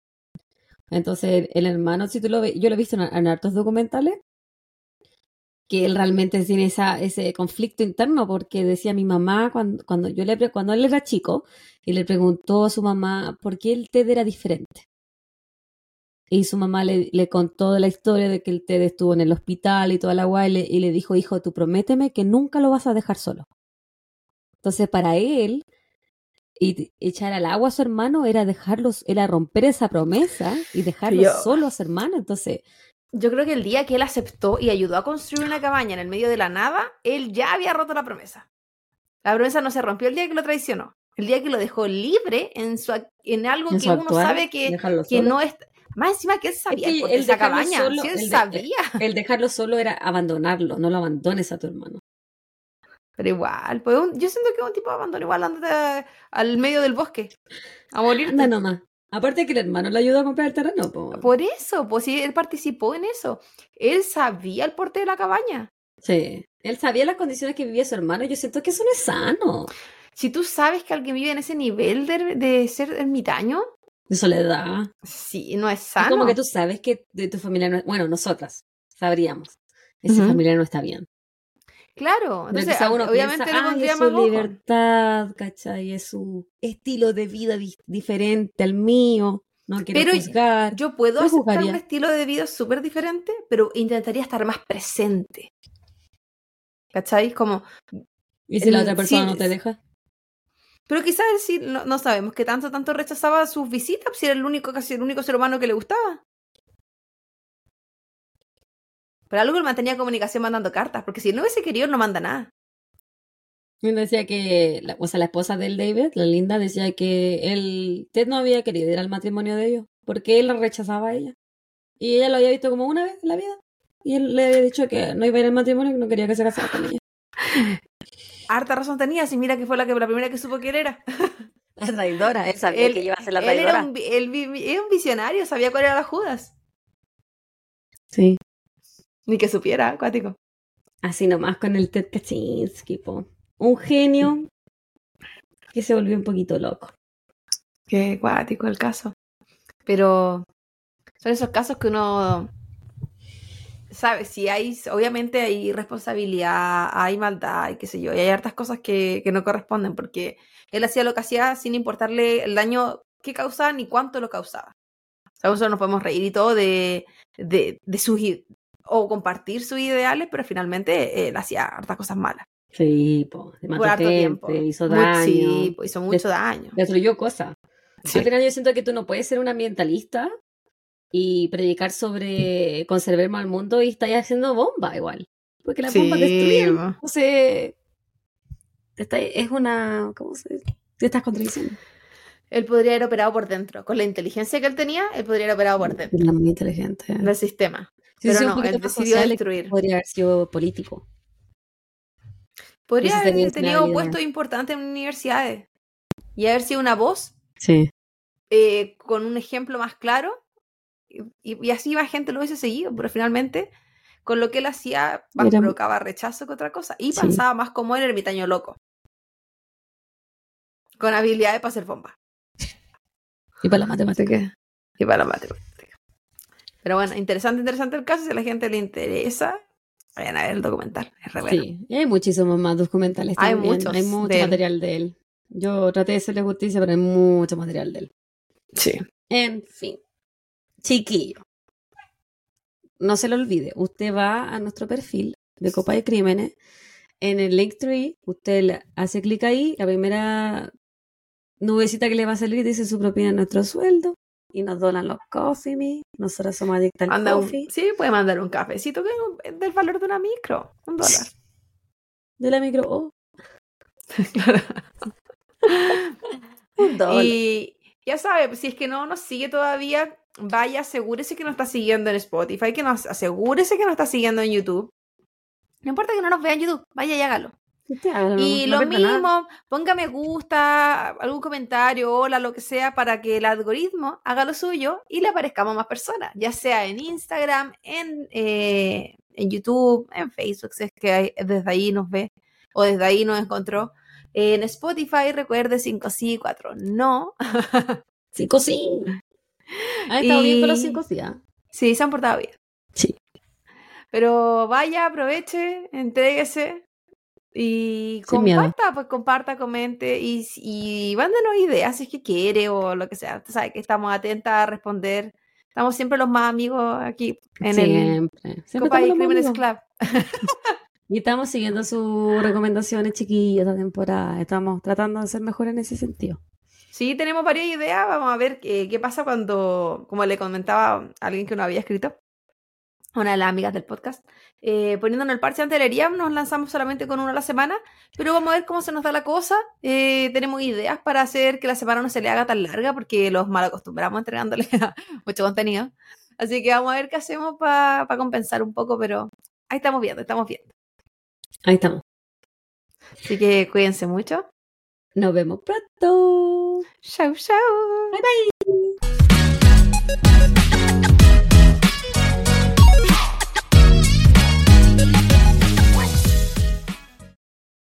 Entonces el hermano, si tú lo ves, yo lo he visto en hartos documentales, que él realmente tiene ese conflicto interno, porque decía mi mamá cuando él era chico y le preguntó a su mamá por qué el Ted era diferente. Y su mamá le contó la historia de que el Ted estuvo en el hospital y toda la guay, y le dijo, hijo, tú prométeme que nunca lo vas a dejar solo. Entonces para él, echar al agua a su hermano era romper esa promesa y dejarlo solo a su hermano. Entonces, yo creo que el día que él aceptó y ayudó a construir una cabaña en el medio de la nada, él ya había roto la promesa. La promesa no se rompió el día que lo traicionó. El día que lo dejó libre en algo que uno sabe que no es... Más encima que él sabía, sí, porque esa cabaña, solo, sí, él sabía. El dejarlo solo era abandonarlo, no lo abandones a tu hermano. Pero igual, pues yo siento que es un tipo de abandono, igual andate al medio del bosque, a morirte. Anda nomás. Aparte que el hermano le ayudó a comprar el terreno. Por eso, pues sí, él participó en eso. Él sabía el porte de la cabaña. Sí, él sabía las condiciones que vivía su hermano, yo siento que eso no es sano. Si tú sabes que alguien vive en ese nivel de ser ermitaño, de soledad. Sí, no es sano. Es como que tú sabes que de tu familia... Bueno, nosotras sabríamos. Esa familia no está bien. Claro. Entonces, obviamente piensa, no pondría más ojo. Es su libertad, ¿cachai? Es su estilo de vida diferente al mío. no quiero pero juzgar. Yo puedo aceptar un estilo de vida súper diferente, pero intentaría estar más presente. ¿Cachai? Como... ¿Y si la otra persona no te deja? Pero quizás él sí, no sabemos, que tanto rechazaba sus visitas, si era casi el único ser humano que le gustaba. Pero algo él mantenía comunicación mandando cartas, porque si no hubiese querido, no manda nada. Él decía que, o sea, la esposa del David, la Linda, decía que él, Ted no había querido ir al matrimonio de ellos, porque él la rechazaba a ella. Y ella lo había visto como una vez en la vida, y él le había dicho que no iba a ir al matrimonio, que no quería que se casara con ella. Harta razón tenía, si mira que fue la primera que supo quién era. La traidora, él sabía que iba a ser la traidora. Él era un visionario, sabía cuál era la Judas. Sí. Ni que supiera, acuático. Así nomás con el Ted Kaczynski, po. Un genio que se volvió un poquito loco. Qué acuático el caso. Pero son esos casos que uno... ¿Sabes? Si hay, obviamente hay responsabilidad, hay maldad, y qué sé yo, y hay hartas cosas que no corresponden, porque él hacía lo que hacía sin importarle el daño que causaba ni cuánto lo causaba. O sea, nosotros nos podemos reír y todo de sus o compartir sus ideales, pero finalmente él hacía hartas cosas malas. Sí, mató por harto gente, tiempo. Hizo daño. Sí, hizo mucho daño. Destruyó cosas. Sí. Al final yo siento que tú no puedes ser un ambientalista y predicar sobre conservarnos al mundo y estáis haciendo bomba igual, porque las bombas destruyen, ¿no? Entonces es una, ¿cómo se dice? Te estás contradiciendo. Él podría haber operado por dentro, con la inteligencia que él tenía, él podría haber operado por dentro. Era muy inteligente del sistema, pero no, él decidió destruir. Podría haber sido político, podría haber tenido puestos importantes en universidades y haber sido una voz con un ejemplo más claro. Y así más gente lo hubiese seguido, pero finalmente con lo que él hacía más provocaba rechazo que otra cosa, y pensaba más como el ermitaño loco con habilidades para hacer bombas y para la matemática pero bueno, interesante el caso. Si a la gente le interesa, vayan a ver el documental, es re bueno. Sí, y hay muchísimos más documentales también. Hay mucho material de él. Yo traté de hacerle justicia, pero hay mucho material de él. Sí, en fin, chiquillo, no se lo olvide, usted va a nuestro perfil de Copa de Crímenes, en el Linktree, usted le hace clic ahí, la primera nubecita que le va a salir dice su propina en nuestro sueldo, y nos donan los coffee, nosotros somos adictas al coffee. Sí, puede mandar un cafecito que es del valor de una micro, $1. De la micro, claro. $1. Y ya sabe, si es que no nos sigue todavía, vaya, asegúrese que nos está siguiendo en Spotify, que nos asegúrese que nos está siguiendo en YouTube. No importa que no nos vea en YouTube, vaya y hágalo. Y lo mismo, ponga me gusta, algún comentario, hola, lo que sea, para que el algoritmo haga lo suyo y le aparezcamos más personas, ya sea en Instagram, en YouTube, en Facebook, si es que desde ahí nos ve o desde ahí nos encontró. En Spotify, recuerde, 5 sí, 4 no. 5 sí. Han estado bien con los 5 días. Sí, se han portado bien. Sí. Pero vaya, aproveche, entréguese y comparta, pues comente y mándenos ideas si es que quiere o lo que sea. Usted sabe que estamos atentas a responder. Estamos siempre los más amigos aquí en el Copa y Crímenes Club. Y estamos siguiendo sus recomendaciones, chiquillos, esta temporada. Estamos tratando de ser mejores en ese sentido. Sí, tenemos varias ideas, vamos a ver qué pasa cuando, como le comentaba a alguien que no había escrito, una de las amigas del podcast, poniéndonos el parche de antelería, nos lanzamos solamente con uno a la semana, pero vamos a ver cómo se nos da la cosa. Tenemos ideas para hacer que la semana no se le haga tan larga, porque los mal acostumbramos entregándole mucho contenido, así que vamos a ver qué hacemos para compensar un poco, pero ahí estamos viendo. Ahí estamos. Así que cuídense mucho. Nos vemos pronto. Chau, chau. Bye, bye.